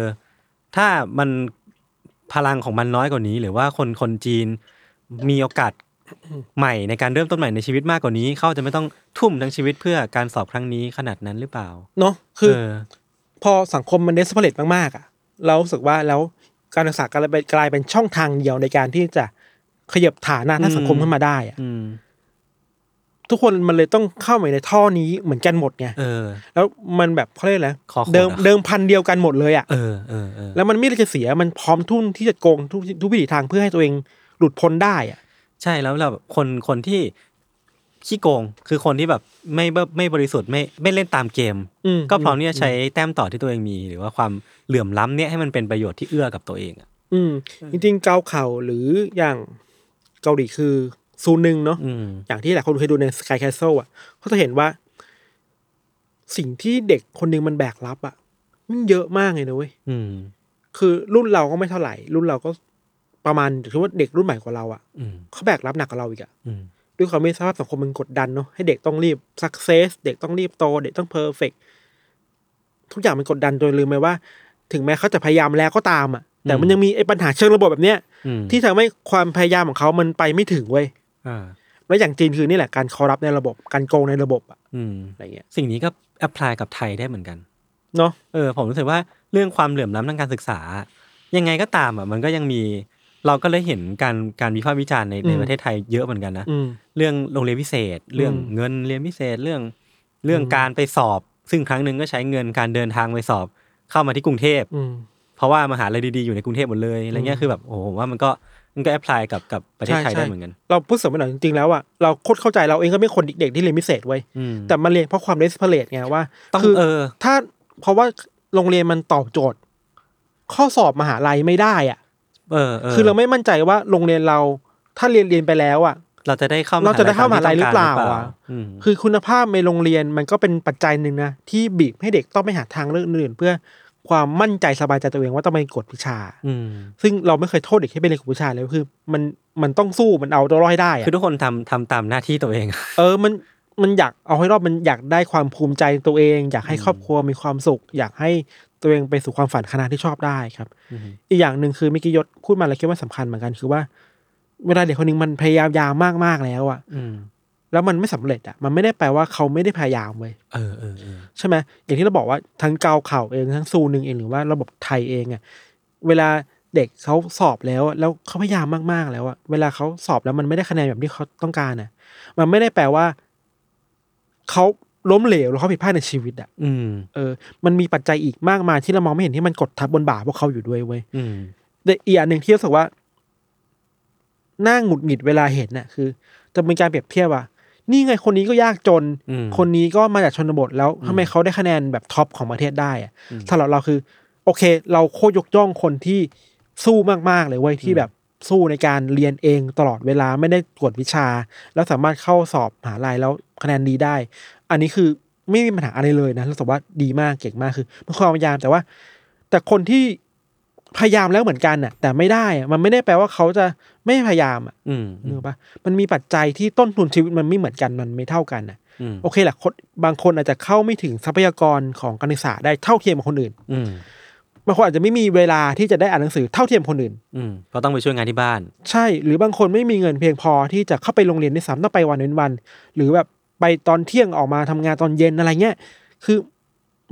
ถ้ามันพลังของมันน้อยกว่านี้หรือว่าคนคนจีนมีโอกาสใหม่ในการเริ่มต้นใหม่ในชีวิตมากกว่านี้เขาจะไม่ต้องทุ่มทั้งชีวิตเพื่อการสอบครั้งนี้ขนาดนั้นหรือเปล่าเนาะคือพอสังคมมันเดสเพลตมากๆอ่ะเราสึกว่าแล้วการศึกษากลายเป็นกลายเป็นช่องทางเดียวในการที่จะขยับฐานะทางสังคมขึ้นมาได้อ่ะทุกคนมันเลยต้องเข้าไปในท่อนี้เหมือนกันหมดไงแล้วมันแบบเขาเรียกอะไรเดิมเดิมพันเดียวกันหมดเลยอ่ะแล้วมันไม่ได้จะเสียมันพร้อมทุ่มที่จะโกงทุกทุกวิถีทางเพื่อให้ตัวเองหลุดพ้นได้อ่ะใช่แล้วเราแบบคนคนที่ขี้โกงคือคนที่แบบไม่ไม่บริสุทธิ์ไม่ไม่เล่นตามเกมก็พร้อมที่จะใช้แต้มต่อที่ตัวเองมีหรือว่าความเหลื่อมล้ำเนี่ยให้มันเป็นประโยชน์ที่เอื้อกับตัวเองอ่ะจริงๆเกาเข่าหรืออย่างเกาหลีคือซูนึงเนาะอย่างที่หลายคนเคยดูใน Sky Castle อ่ะเขาจะเห็นว่าสิ่งที่เด็กคนนึงมันแบกรับอ่ะมันเยอะมากเลยนะเว้ยคือรุ่นเราก็ไม่เท่าไหร่รุ่นเราก็ประมาณถือว่าเด็กรุ่นใหม่กว่าเราอ่ะเขาแบกรับหนักกว่าเราอีกอ่ะด้วยความที่สภาพสังคมมันกดดันเนาะให้เด็กต้องรีบ success เด็กต้องรีบโตเด็กต้อง perfect ทุกอย่างมันกดดันจนลืมไปว่าถึงแม้เขาจะพยายามแล้วก็ตามอ่ะแต่มันยังมีไอ้ปัญหาเชิงระบบแบบเนี้ยที่ทำให้ความพยายามของเขามันไปไม่ถึงเว้ยแล้วอย่างจีนคือนี่แหละการคอร์รัปในระบบการโกงในระบบอ่ะอะไรเงี้ยสิ่งนี้ก็แอพพลายกับไทยได้เหมือนกันเนาะเออผมรู้สึกว่าเรื่องความเหลื่อมล้ำทางการศึกษายังไงก็ตามอ่ะมันก็ยังมีเราก็เลยเห็นการการวิพากษ์วิจารณ์ในในประเทศไทยเยอะเหมือนกันนะเรื่องโรงเรียนพิเศษเรื่องเงินเรียนพิเศษเรื่องเรื่องการไปสอบซึ่งครั้งนึงก็ใช้เงินการเดินทางไปสอบเข้ามาที่กรุงเทพเพราะว่ามหาลัยดีๆอยู่ในกรุงเทพหมดเลยอะไรเงี้ยคือแบบโอ้โหว่ามันก็มันก็แอพพลายกับกับประเทศไทยได้เหมือนกันเราพูดเสริมไปหน่อยจริงๆแล้วอ่ะเราโคตรเข้าใจเราเองก็ไม่คนเด็กๆที่เรียนพิเศษไว้แต่มันเรียนเพราะความเดสเพลตไงว่าคือถ้าเพราะว่าโรงเรียนมันตอบโจทย์ข้อสอบมหาลัยไม่ได้อ่ะเออคือเราไม่มั่นใจว่าโรงเรียนเราถ้าเรียนเรียนไปแล้วอ่ะเราจะได้เข้าเราจะได้เข้ามหาลัยหรือเปล่าอ่ะคือคุณภาพในโรงเรียนมันก็เป็นปัจจัยหนึ่งนะที่บีบให้เด็กต้องไปหาทางเลือกอื่นเพื่อความมั่นใจสบายใจตัวเองว่าต้องไปกดวิชาซึ่งเราไม่เคยโทษเด็กให้ไปเรียนกดวิชาเลยคือมันมันต้องสู้มันเอาตัวรอดให้ได้คือทุกคนทำทำตามหน้าที่ตัวเองเออมันมันอยากเอาให้รอดมันอยากได้ความภูมิใจตัวเองอยากให้ครอบครัวมีความสุขอยากให้ตัวเองไปสู่ความฝันขนาดที่ชอบได้ครับอีกอย่างหนึ่งคือมิกิยศพูดมาแล้วคิดว่าสำคัญเหมือนกันคือว่าเวลาเด็กคนนึงมันพยายามยามมากๆแล้วอ่ะแล้วมันไม่สำเร็จอ่ะมันไม่ได้แปลว่าเขาไม่ได้พยายามเว้ยเออๆๆใช่มั้ยอย่างที่เราบอกว่าทั้งเกาเข่าเองทั้งซูนึงเองหรือว่าระบบไทยเองอ่ะเวลาเด็กเขาสอบแล้วแล้วเขาพยายามมากๆแล้วอ่ะเวลาเขาสอบแล้วมันไม่ได้คะแนนแบบที่เขาต้องการน่ะมันไม่ได้แปลว่าเขาล้มเหลวหรือเขาผิดพลาดในชีวิตอ่ะอืมเออมันมีปัจจัยอีกมากมายที่เรามองไม่เห็นที่มันกดทับบนบ่าพวกเขาอยู่ด้วยเว้ยอืมแต่อีกอันนึงที่รู้สึกว่าน่าหงุดหงิดเวลาเห็นน่ะคือจะเป็นการเปรียบเทียบว่า นี่ไงคนนี้ก็ยากจนคนนี้ก็มาจากชนบทแล้วทำไมเขาได้คะแนนแบบท็อปของประเทศได้อะสำหรับเราคือโอเคเราโคตรยกย่องคนที่สู้มากๆเลยเว้ยที่แบบสู้ในการเรียนเองตลอดเวลาไม่ได้กวดวิชาแล้วสามารถเข้าสอบมหาลัยแล้วคะแนนดีได้อันนี้คือไม่มีปัญหาอะไรเลยนะรู้สึกว่าดีมากเก่งมากคือมันความพยายามแต่ว่าแต่คนที่พยายามแล้วเหมือนกันน่ะแต่ไม่ได้มันไม่ได้แปลว่าเขาจะไม่พยายามอ่ะนึกป่ะมันมีปัจจัยที่ต้นทุนชีวิตมันไม่เหมือนกันมันไม่เท่ากันน่ะโอเคแหละบางคนอาจจะเข้าไม่ถึงทรัพยากรของการศึกษาได้เท่าเทียมกับคนอื่นบางคนอาจจะไม่มีเวลาที่จะได้อ่านหนังสือเท่าเทียมคนอื่นเพราะต้องไปช่วยงานที่บ้านใช่หรือบางคนไม่มีเงินเพียงพอที่จะเข้าไปโรงเรียนในสามต้องไปวันเว้นวันหรือแบบไปตอนเที่ยงออกมาทำงานตอนเย็นอะไรเงี้ยคือ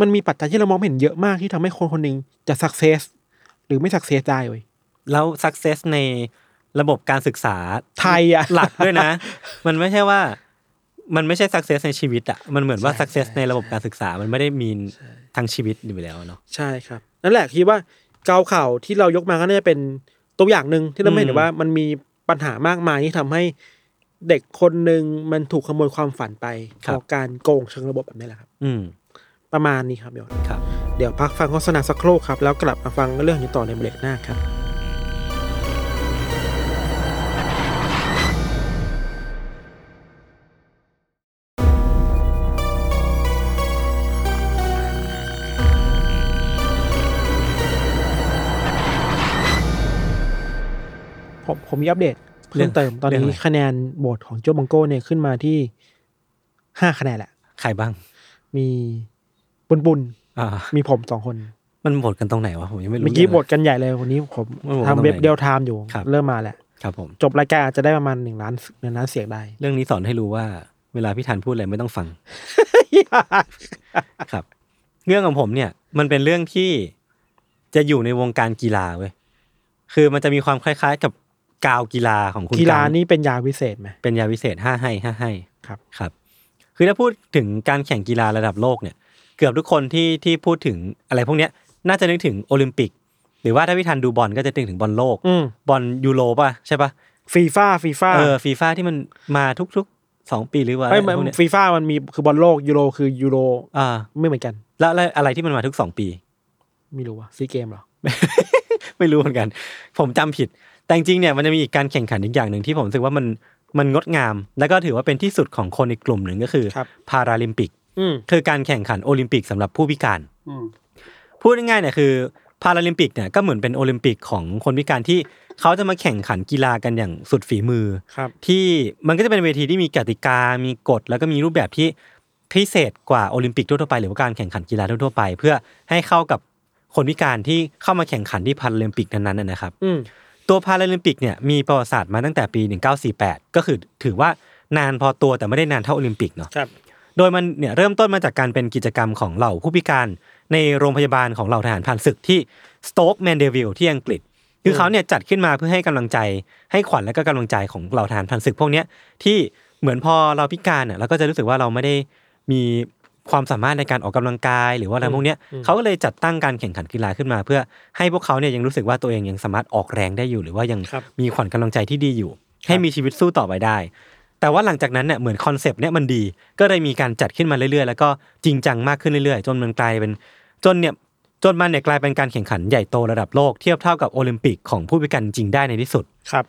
มันมีปัจจัยที่เรามองเห็นเยอะมากที่ทำให้คนคนนึงจะสักเซสหรือไม่สักเซสได้เว้ยแล้วสักเซสในระบบการศึกษาไทยอ่ะหลักด้วยนะ มันไม่ใช่ว่ามันไม่ใช่สักเซสในชีวิตอ่ะมันเหมือนว่าสักเซสในระบบการศึกษามันไม่ได้มีทางชีวิตอยู่แล้วเนาะใช่ครับนั่นแหละคิดว่าเกาข่าวที่เรายกมาก็น่าจะเป็นตัวอย่างนึงที่เราเห็นว่ามันมีปัญหามากมายที่ทำให้เด็กคนนึงมันถูกขโมยความฝันไปจากการโกงเชิงระบบแบบนี้แหละครับประมาณนี้ครับยอดครับเดี๋ยวพักฟังโฆษณาสักครู่ครับแล้วกลับมาฟังเรื่องนี้ต่อในเบรกหน้าครับผมผมมีอัปเดตเพิ่มเติมตอนนี้คะแนนโหวตของโจมังโก้เนี่ยขึ้นมาที่ห้าคะแนนแหละใครบ้างมีปุนปุนมีผมสองคนมันโหวตกันตรงไหนวะผมยังไม่รู้เมื่อกี้โหวตกันใหญ่เลยวันนี้ผมทำเว็บเดียวไทม์อยู่เริ่มมาแหละครับผมจบรายการอาจจะได้ประมาณหนึ่งล้านหนึ่งล้านเสียงได้เรื่องนี้สอนให้รู้ว่าเวลาพี่ธันพูดอะไรไม่ต้องฟังครับเรื่องของผมเนี่ยมันเป็นเรื่องที่จะอยู่ในวงการกีฬาเว้ยคือมันจะมีความคล้ายๆกับกาวกีฬาของคุณกีฬานี่เป็นยาวิเศษไหมเป็นยาวิเศษห้าให้ห้าให้ครับครับคือถ้าพูดถึงการแข่งกีฬาระดับโลกเนี่ยเกือบทุกคนที่ที่พูดถึงอะไรพวกเนี้ยน่าจะนึกถึงโอลิมปิกหรือว่าถ้าพี่ทันดูบอลก็จะนึกถึงบอลโลกบอลยูโรป่ะใช่ป่ะฟีฟ่าฟีฟ่าเออฟีฟ่าที่มันมาทุกๆสองปีหรือว่าอะไรพวกเนี้ยฟีฟ่ามันมีคือบอลโลกยูโรคือยูโรอ่าไม่เหมือนกันแล้วอะไรที่มันมาทุกสองปีไม่รู้ว่ะซีเกมหรอ ไม่รู้เหมือนกันผมจำผิดแต่จริงๆเนี่ยมันจะมีอีกการแข่งขันอีกอย่างนึงที่ผมรู้สึกว่ามันมันงดงามแล้วก็ถือว่าเป็นที่สุดของคนอีกกลุ่มหนึ่งก็คือพาราลิมปิกคือการแข่งขันโอลิมปิกสำหรับผู้พิการพูดง่ายๆเนี่ยคือพาราลิมปิกเนี่ยก็เหมือนเป็นโอลิมปิกของคนพิการที่เขาจะมาแข่งขันกีฬากันอย่างสุดฝีมือที่มันก็จะเป็นเวทีที่มีกติกามีกฎแล้วก็มีรูปแบบที่พิเศษกว่าโอลิมปิกทั่วไปหรือว่าการแข่งขันกีฬาทั่วไปเพื่อให้เข้ากับคนพิการที่เข้ามาแข่งขันที่พาราลิมปิกนั้นๆนะครับตัวพาราลิมปิกเนี่ยมีประวัติศาสตร์มาตั้งแต่ปีหนึ่งพันเก้าร้อยสี่สิบแปดก็คือถือว่านานพอตัวแต่ไม่ได้นานเท่าโอลิมปิกเนาะโดยมันเนี่ยเริ่มต้นมาจากการเป็นกิจกรรมของเหล่าผู้พิการในโรงพยาบาลของเหล่าทหารผ่านศึกที่ Stoke Mandeville ที่อังกฤษคือเขาเนี่ยจัดขึ้นมาเพื่อให้กำลังใจให้ขวัญและก็กำลังใจของเหล่าทหารผ่านศึกพวกเนี้ยที่เหมือนพอเราพิการน่ะเราก็จะรู้สึกว่าเราไม่ได้มีความสามารถในการออกกำลังกายหรือว่าอะไรพวกเนี้ยเขาก็เลยจัดตั้งการแข่งขันกีฬาขึ้นมาเพื่อให้พวกเขาเนี่ยยังรู้สึกว่าตัวเองยังสามารถออกแรงได้อยู่หรือว่ายังมีขวัญกำลังใจที่ดีอยู่ให้มีชีวิตสู้ต่อไปได้แต่ว่าหลังจากนั้นเนี่ยเหมือนคอนเซปต์เนี่ยมันดีก็เลยมีการจัดขึ้นมาเรื่อยๆแล้วก็จริงจังมากขึ้นเรื่อยๆจนมันกลายเป็นจนเนี่ยจนมันเนี่ยกลายเป็นการแข่งขันใหญ่โตระดับโลกเทียบเท่ากับโอลิมปิกของผู้พิการจริงได้ในที่สุดครับ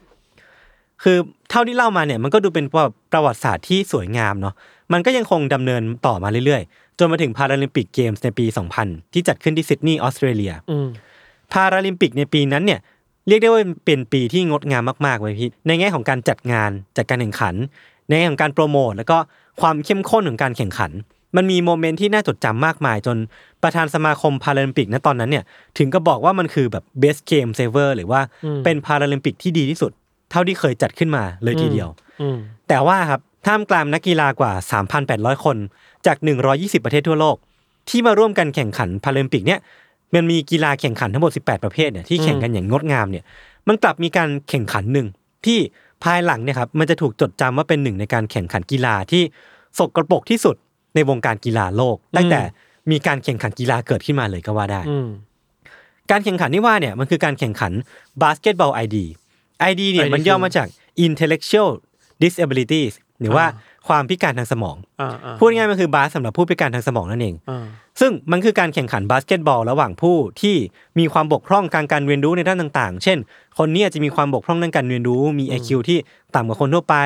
คือเท่าที่เล่ามาเนี่ยมันก็ดูเป็นประวัติศาสตร์ที่สวยงามเนาะมันก็ยังคงดำเนินต่อมาเรื่อยๆจนมาถึงพาราลิมปิกเกมส์ในปีสองพันที่จัดขึ้นที่ซิดนีย์ออสเตรเลียพาราลิมปิกในปีนั้นเนี่ยเรียกได้ว่าเป็นปีที่งดงามมากๆเว้ยพี่ในแง่ของการจัดงานจัดการแข่งขันในแง่ของการโปรโมทแล้วก็ความเข้มข้นของการแข่งขันมันมีโมเมนต์ที่น่าจดจำมากมายจนประธานสมาคมพาราลิมปิกณตอนนั้นเนี่ยถึงก็บอกว่ามันคือแบบ best game ever หรือว่าเป็นพาราลิมปิกที่ดีที่สุดเท่าที่เคยจัดขึ้นมาเลยทีเดียวแต่ว่าครับท่ามกลางนักกีฬากว่า สามพันแปดร้อย คนจากหนึ่งร้อยยี่สิบประเทศทั่วโลกที่มาร่วมกันแข่งขันพาราลิมปิกเนี่ยมันมีกีฬาแข่งขันทั้งหมดสิบแปดประเภทเนี่ยที่แข่งกันอย่างงดงามเนี่ยมันกลับมีการแข่งขันหนึ่งที่ภายหลังเนี่ยครับมันจะถูกจดจำว่าเป็นหนึ่งในการแข่งขันกีฬาที่สกปรกที่สุดในวงการกีฬาโลกตั้งแต่มีการแข่งขันกีฬาเกิดขึ้นมาเลยก็ว่าได้การแข่งขันที่ว่าเนี่ยมันคือการแข่งขันบาสเกตบอล ไอ ดี ไอ ดี เนี่ยมันย่อมาจาก Intellectual Disabilities หรือว่า ความพิการทางสมองพูดง่ายๆมันคือบาสสำหรับผู้พิการทางสมองนั่นเองซึ่งมันคือการแข่งขันบาสเกตบอลระหว่างผู้ที่มีความบกพร่องทางการเรียนรู้ในด้านต่างๆเช่นคนนี้อาจจะมีความบกพร่องด้านการเรียนรู้มี ไอ คิว ที่ต่ำกว่าคนทั่วไป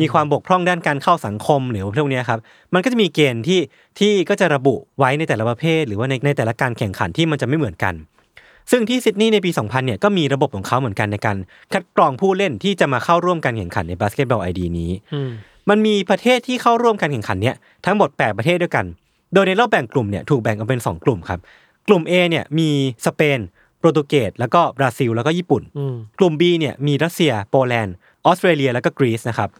มีความบกพร่องด้านการเข้าสังคมหรือพวกนี้ครับมันก็จะมีเกณฑ์ที่ที่ก็จะระบุไว้ในแต่ละประเภทหรือว่าในในแต่ละการแข่งขันที่มันจะไม่เหมือนกันซึ่งที่ซิดนีย์ในปีสองพันเนี่ยก็มีระบบของเขาเหมือนกันในการคัดกรองผู้เล่นที่จะมาเข้าร่วมการแข่งขันในบาสเกตบอล ไอ ดี นี้มันมีประเทศที่เข้าร่วมการแข่งขันเนี่ยทั้งหมดแปดประเทศด้วยกันโดยในรอบแบ่งกลุ่มเนี่ยถูกแบ่งออกเป็นสองกลุ่มครับกลุ่ม A เนี่ยมีสเปนโปรตุเกสแล้วก็บราซิลแล้วก็ญี่ปุ่นกลุ่ม B เนี่ยมีรัสเซียโปแลนด์ออสเตรเลียแล้วก็กรีซนะครับ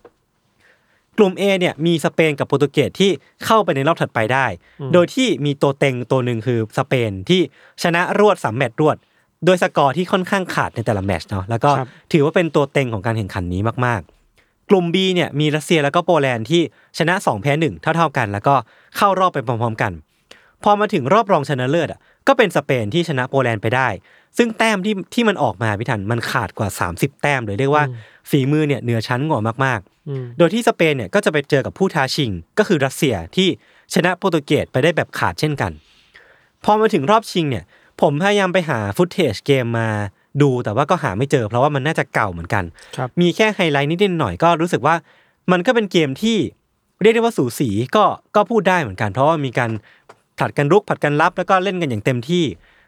กลุ่ม A เนี่ยมีสเปนกับโปรตุเกสที่เข้าไปในรอบถัดไปได้โดยที่มีตัวเต็งตัวนึงคือสเปนที่ชนะรวดสามแมตช์รวดโดยสกอร์ที่ค่อนข้างขาดในแต่ละแมตช์เนาะแล้วก็ถือว่าเป็นตัวเต็งของการแข่งขันนี้มากๆกลุ่ม B เนี่ยมีรัสเซียแล้วก็โปแลนด์ที่ชนะสองแพ้หนึ่งเท่าๆกันแล้วก็เข้ารอบไปพร้อมๆกันพอมาถึงรอบรองชนะเลิศอ่ะก็เป็นสเปนที่ชนะโปแลนด์ไปได้ซึ่งแต้มที่ที่มันออกมาพี่ทันมันขาดกว่าสามสิบแต้มเลยเรียกว่าฝีมือเนี่ยเหนือชั้นกว่ามากๆโดยที่สเปนเนี่ยก็จะไปเจอกับผู้ท้าชิงก็คือรัสเซียที่ชนะโปรตุเกสไปได้แบบขาดเช่นกันพอมาถึงรอบชิงเนี่ยผมพยายามไปหาฟุตเทจเกมมาดูแต่ว่าก็หาไม่เจอเพราะว่ามันน่าจะเก่าเหมือนกันมีแค่ไฮไลท์นิดหน่อยก็รู้สึกว่ามันก็เป็นเกมที่เรียกได้ว่าสูสีก็ก็พูดได้เหมือนกันเพราะว่ามีการผลัดกันรุกผลัดกันรับแล้วก็เล่นกันอย่างเต็มที่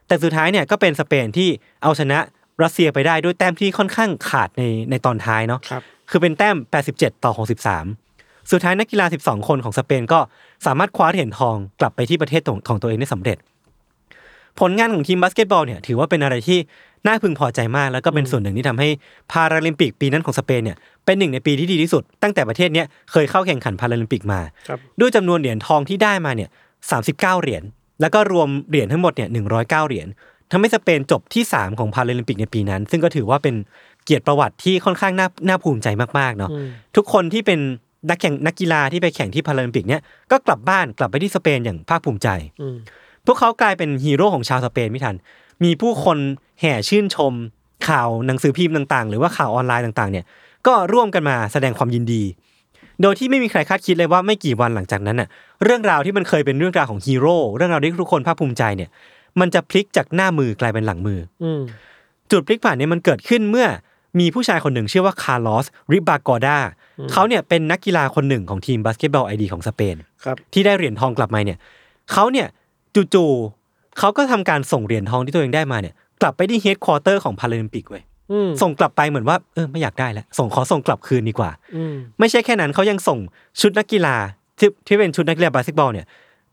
แต่สุดท้ายเนี่ยก็เป็นสเปนที่เอาชนะรัสเซียไปได้ด้วยแต้มที่ค่อนข้างขาดในในตอนท้ายเนาะ ครับคือเป็นแต้มแปดสิบเจ็ดต่อหกสิบสามสุดท้ายนักกีฬาสิบสองคนของสเปนก็สามารถคว้าเหรียญทองกลับไปที่ประเทศของตัวเองได้สำเร็จผลงานของทีมบาสเกตบอลเนี่ยถือว่าเป็นอะไรที่น่าพึงพอใจมากแล้วก็เป็นส่วนหนึ่งที่ทำให้พาราลิมปิกปีนั้นของสเปนเนี่ยเป็นหนึ่งในปีที่ดีที่สุดตั้งแต่ประเทศเนี้ยเคยเข้าแข่งขันพาราลิมปิกมาด้วยจำนวนเหรียญทองที่ได้มาเนี่ยสามสิบเก้าเหรียญแล้วก็รวมเหรียญทั้งหมดเนี่ยหนึ่งร้อยเก้าเหรียญทำให้สเปนจบที่สามของพาราลิมปิกในปีนั้นซึ่งก็ถือว่าเป็นเกียรติประวัติที่ค่อนข้างน่าน่าภูมิใจมากๆเนาะทุกคนที่เป็นนักแข่งนักกีฬาที่ไปแข่งที่พาราลิมปิกเนี่ยก็กลับบ้านกลับไปที่สเปนอย่างภาคภูมิใจพวกเขากลายเป็นฮีโร่ของชาวสเปนไม่ทันมีผู้คนแห่ชื่นชมข่าวหนังสือพิมพ์ต่างๆหรือว่าข่าวออนไลน์ต่างๆเนี่ยก็ร่วมกันมาแสดงความยินดีโดยที่ไม่มีใครคาดคิดเลยว่าไม่กี่วันหลังจากนั้นน่ะเรื่องราวที่มันเคยเป็นเรื่องราวของฮีโร่เรื่องราวที่ทุกคนภาคภูมิใจเนี่ยมันจะพลิกจากหน้ามือกลายเป็นหลังมือจุดพลิกผันเนี่ยมันเกิดขึ้นเมื่อมีผู้ชายคนหนึ่งชื่อว่าคาร์ลอสริบากอด้าเขาเนี่ยเป็นนักกีฬาคนหนึ่งของทีมบาสเกตบอล ไอ ดี ของสเปนที่ได้เหรียญทองกลับมาเนี่ยเขาเนี่ยจู่ๆเขาก็ทำการส่งเหรียญทองที่ตัวเองได้มาเนี่ยกลับไปที่เฮดควอเตอร์ของพาราลิมปิกเว้ยส่งกลับไปเหมือนว่าเออไม่อยากได้แล้วส่งขอส่งกลับคืนดีกว่าไม่ใช่แค่นั้นเขายังส่งชุดนักกีฬาที่ที่เป็นชุดนักกีฬาบาสเกตบอลเนี่ย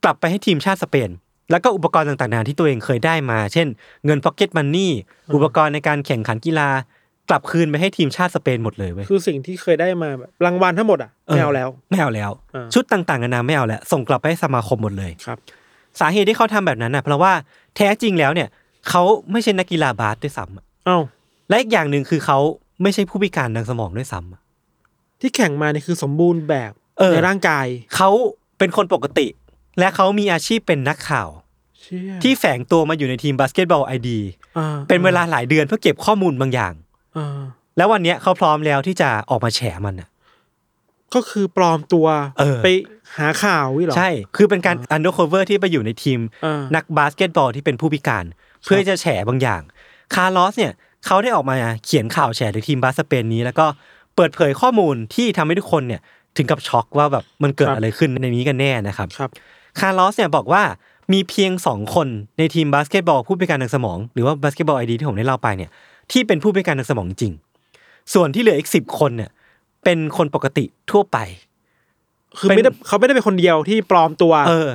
กลับไปให้ทีมชาติสเปนแล้วก็อุปกรณ์ต่างๆนานาที่ตัวเองเคยได้มาเช่นเงินพ็อกเก็ตมันนี่อุปกรณ์ในการแข่งขันกีฬากลับคืนไปให้ทีมชาติสเปนหมดเลยเว้ยคือสิ่งที่เคยได้มารางวัลทั้งหมดอ่ะไม่เอาแล้วไม่เอาแล้วชุดต่างๆนานาไม่เอาแล้วส่งกลับไปให้สมาคมหมดเลยครับสาเหตุที่เขาทำแบบนั้นน่ะเพราะว่าแท้จริงแล้วเนี่ยเขาไม่ใช่นักกีฬาบาสด้วยซ้ำอ้าวและอีกอย่างหนึ่งคือเขาไม่ใช่ผู้พิการทางสมองด้วยซ้ำที่แข่งมาเนี่ยคือสมบูรณ์แบบในร่างกายเขาเป็นคนปกติและเขามีอาชีพเป็นนักข่าวที่แฝงตัวมาอยู่ในทีมบาสเกตบอล ไอ ดี เป็นเวลาหลายเดือนเพื่อเก็บข้อมูลบางอย่างแล้ววันนี้เขาพร้อมแล้วที่จะออกมาแฉมันน่ะก็คือปลอมตัวไปหาข่าววิหรอใช่คือเป็นการอันเดอร์คัฟเวอร์ที่ไปอยู่ในทีมนักบาสเกตบอลที่เป็นผู้พิการเพื่อจะแฉบางอย่างคาร์ลอสเนี่ยเขาได้ออกมาเขียนข่าวแฉถึงทีมบาสเกตบอลนี้แล้วก็เปิดเผยข้อมูลที่ทำให้ทุกคนเนี่ยถึงกับช็อกว่าแบบมันเกิดอะไรขึ้นในนี้กันแน่นะครับคาร์ลอสเนี่ยบอกว่ามีเพียงสองคนในทีมบาสเกตบอลผู้พิการทางสมองหรือว่าบาสเกตบอล ไอ ดี ที่ผมได้เล่าไปเนี่ยที่เป็นผู้พิการทางสมองจริงส่วนที่เหลืออีกสิบคนเนี่ยเป็นคนปกติทั่วไปคือไม่ได้เขาไม่ได้เป็นคนเดียวที่ปลอมตัวเออ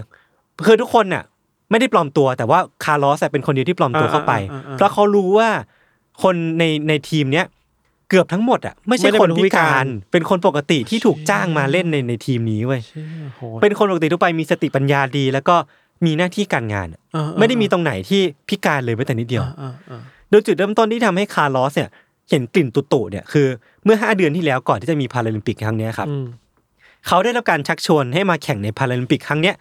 คือทุกคนน่ะไม่ได้ปลอมตัวแต่ว่าคาร์ลอสเป็นคนเดียวที่ปลอมตัวเข้าไปเพราะเขารู้ว่าคนในในทีมเนี้ยเกือบทั้งหมดอ่ะไม่ใช่คนพิการเป็นคนปกติที่ถูกจ้างมาเล่นในในทีมนี้เว้ยเป็นคนปกติทั่วไปมีสติปัญญาดีแล้วก็มีหน้าที่การงานไม่ได้มีตรงไหนที่พิการเลยแม้แต่นิดเดียวโดยจุดเริ่มต้นที่ทำให้คาร์ลอสเนี่ยเห็นกลิ่นตุ่ๆเนี่ยคือเมื่อห้าเดือนที่แล้วก่อนที่จะมีพาราลิมปิกครั้งนี้ครับเขาได้รับการชักชวนให้มาแข่งในพาราลิมปิกครั้งเนี้ย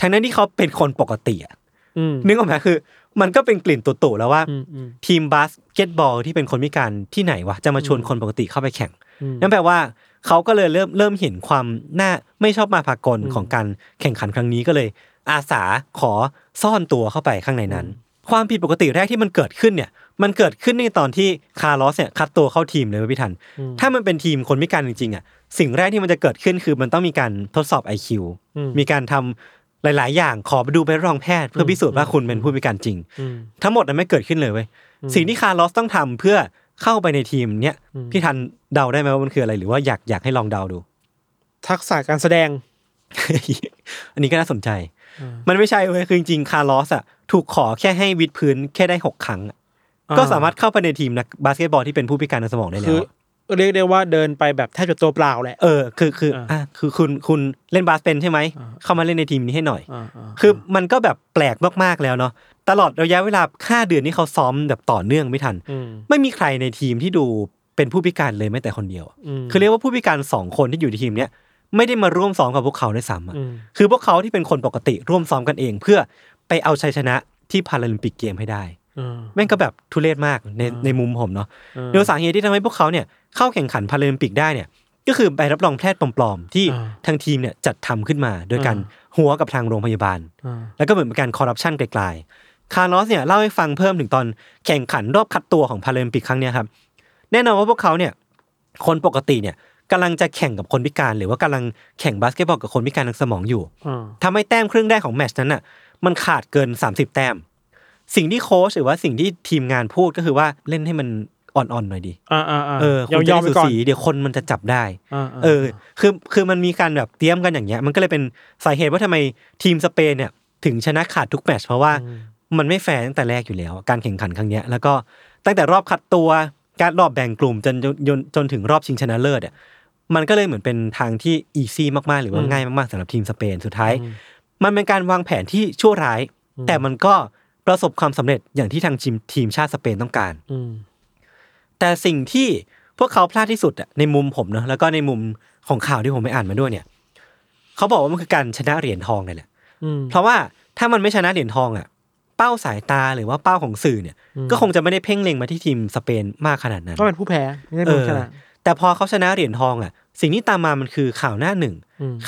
ทั้งนั้นที่เขาเป็นคนปกติอ่ะนึกออกไหมคือมันก็เป็นกลิ่นตุ่ๆแล้วว่าทีมบาสเกตบอลที่เป็นคนพิการที่ไหนวะจะมาชวนคนปกติเข้าไปแข่งนั่นแปลว่า เขาก็เลยเริ่มเริ่มเห็นความน่าไม่ชอบมาพากลของการแข่งขันครั้งนี้ก็เลยอาสาขอซ่อนตัวเข้าไปข้างในนั้นความผิดปกติแรกที่มันเกิดขึ้นเนี่ยมันเกิดขึ้นในตอนที่คาร์ลอสเนี่ยคัดตัวเข้าทีมเลยพี่ทันถ้ามันเป็นทีมคนพิการจริงๆอ่ะสิ่งแรกที่มันจะเกิดขึ้นคือมันต้องมีการทดสอบ ไอ คิว มีการทำหลายๆอย่างขอไปดูไปรองแพทย์เพื่อพิสูจน์ว่าคุณเป็นผู้พิการจริงทั้งหมดนั้นไม่เกิดขึ้นเลยเว้ยสิ่งที่คาร์ลอสต้องทำเพื่อเข้าไปในทีมเนี่ยพี่ทันเดาได้ไหมว่ามันคืออะไรหรือว่าอยากอยากให้ลองเดาดูทักษะการแสดง อันนี้ก็น่าสนใจมันไม่ใช่เว้ยคือจริงๆคาร์ลอสอ่ะถูกขอแค่ให้วิดพื้นแค่ได้หกครั้งก็สามารถเข้าไปในทีมนักบาสเกตบอลที่เป็นผู้พิการทางสมองได้แล้วเรียกได้ว่าเดินไปแบบแทบจะตัวเปล่าแหละเออคือคืออ่ะคือคุณคุณเล่นบาสเป็นใช่ไหมเข้ามาเล่นในทีมนี้ให้หน่อยคือมันก็แบบแปลกมากๆแล้วเนาะตลอดระยะเวลาห้าเดือนที่เขาซ้อมแบบต่อเนื่องไม่ทันไม่มีใครในทีมที่ดูเป็นผู้พิการเลยแม้แต่คนเดียวคือเรียกว่าผู้พิการสองคนที่อยู่ในทีมเนี้ยไม่ได้มาร่วมซ้อมกับพวกเขาด้วยซ้ำคือพวกเขาที่เป็นคนปกติร่วมซ้อมกันเองเพื่อไปเอาชัยชนะที่พาราลิมปิกเกมให้ได้แม่งก็แบบทุเรศมากในในมุมผมเนาะโดยสาเหตุที่ทำให้พวกเขาเนี่ยเข้าแข่งขันพาราลิมปิกได้เนี่ยก็คือใบรับรองแพทย์ปลอมๆที่ทางทีมเนี่ยจัดทำขึ้นมาโดยการหัวกับทางโรงพยาบาลแล้วก็เหมือนเป็นการคอร์รัปชันไกลๆคาร์ลอสเนี่ยเล่าให้ฟังเพิ่มถึงตอนแข่งขันรอบคัดตัวของพาราลิมปิกครั้งเนี้ยครับแน่นอนว่าพวกเขาเนี่ยคนปกติเนี่ยกำลังจะแข่งกับคนพิการหรือว่ากำลังแข่งบาสเกตบอลกับคนพิการทางสมองอยู่ทำให้แต้มครึ่งแรกของแมตช์นั้นน่ะมันขาดเกินสามสิบแต้มสิ่งที่โค้ชหรือว่าสิ่งที่ทีมงานพูดก็คือว่าเล่นให้มันอ่อนๆหน่อยดิอ่าๆเออยอมๆไปก่อนเดี๋ยวคนมันจะจับได้เออคือคือมันมีการแบบเตรียมกันอย่างเงี้ยมันก็เลยเป็นสาเหตุว่าทำไมทีมสเปนเนี่ยถึงชนะขาดทุกแมตช์เพราะว่ามันไม่แฟร์ตั้งแต่แรกอยู่แล้วการแข่งขันครั้งเนี้ยแล้วก็ตั้งแต่รอบคัดตัวการรอบแบ่งกลุ่มจนจนถึงรอบชิงชนะเลิศอ่ะมันก็เลยเหมือนเป็นทางที่อีซี่มากๆหรือว่าง่ายมากๆสำหรับทีมสเปนสุดท้ายมันเป็นการวางแผนที่ชั่วร้ายแต่มันก็ประสบความสำเร็จอย่างที่ทางทีมชาติสเปนต้องการแต่สิ่งที่พวกเขาพลาดที่สุดในมุมผมเนอะแล้วก็ในมุมของข่าวที่ผมไปอ่านมาด้วยเนี่ยเขาบอกว่ามันคือการชนะเหรียญทองเลยแหละเพราะว่าถ้ามันไม่ชนะเหรียญทองอ่ะเป้าสายตาหรือว่าเป้าของสื่อเนี่ยก็คงจะไม่ได้เพ่งเล็งมาที่ทีมสเปนมากขนาดนั้นก็เป็นผู้แพ้ไม่ได้ชนะแต่พอเขาชนะเหรียญทองอ่ะสิ่งที่ตามมามันคือข่าวหน้าหนึ่ง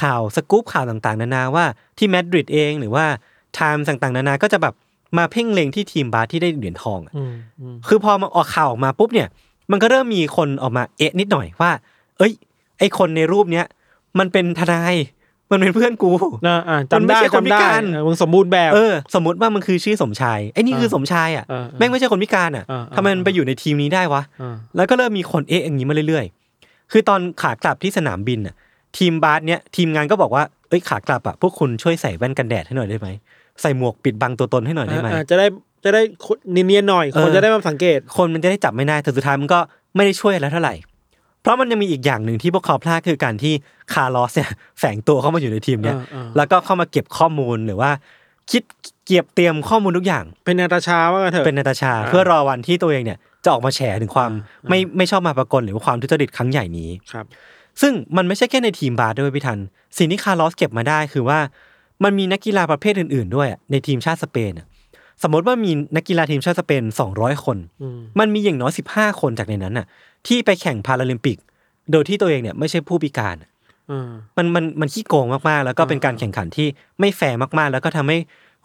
ข่าวสกู๊ปข่าวต่างๆนานาว่าที่มาดริดเองหรือว่าไทม์ต่างๆนานาก็จะแบบมาเพ่งเล็งที่ทีมบาสที่ได้เหรียญทองอ่ะคือพอมันออกข่าวออกมาปุ๊บเนี่ยมันก็เริ่มมีคนออกมาเอะนิดหน่อยว่าเอ้ยไอคนในรูปเนี้ยมันเป็นทนายมันเป็นเพื่อนกูจำได้จำได้มึงสมบูรณ์แบบเออสมมติว่ามันคือชื่อสมชายไอ้นี่คือสมชายอ่ะแม่งไม่ใช่คนพิการอ่ะทำไมมันไปอยู่ในทีมนี้ได้วะแล้วก็เริ่มมีคนเอะอย่างนี้มาเรื่อยๆคือตอนขากลับที่สนามบินอ่ะทีมบาสเนี้ยทีมงานก็บอกว่าเอ้ยขากลับอ่ะพวกคุณช่วยใส่แว่นกันแดดให้หน่อยได้ไหมใส่หมวกปิดบังตัวตนให้หน่อยได้ไหมจะได้จะได้เนียนๆหน่อยคนจะได้มาสังเกตคนมันจะได้จับไม่ได้แต่สุดท้ายมันก็ไม่ได้ช่วยแล้วเท่าไหร่เพราะมันยังมีอีกอย่างหนึ่งที่พวกเขาพลาดคือการที่คาร์ลอสเนี่ยแฝงตัวเข้ามาอยู่ในทีมเนี่ยแล้วก็เข้ามาเก็บข้อมูลหรือว่าคิดเก็บเตรียมข้อมูลทุกอย่างเป็นนาตาชาว่ากันเถอะเป็นนาตาชาเพื่อรอวันที่ตัวเองเนี่ยจะออกมาแฉถึงความไม่ไม่ชอบมาพากลหรือว่าความทุจริตครั้งใหญ่นี้ครับซึ่งมันไม่ใช่แค่ในทีมบาสด้วยพี่ทันสิ่งที่คาร์ลอสเก็บมาได้คือว่ามันมีนักกีฬาประเภทอื่นๆด้วยในทีมชาติสเปนสมมติว่ามีนักกีฬาทีมชาติสเปนสองร้อยคนมันมีอย่างน้อยสิบห้าคนจากในนั้นน่ะที่ไปแข่งพาราลิมปิกโดยที่ตัวเองเนี่ยไม่ใช่ผู้พิการมันมันมันขี้โกงมากๆแล้วก็เป็นการแข่งขันที่ไม่แฟร์มากๆแล้วก็ทำให้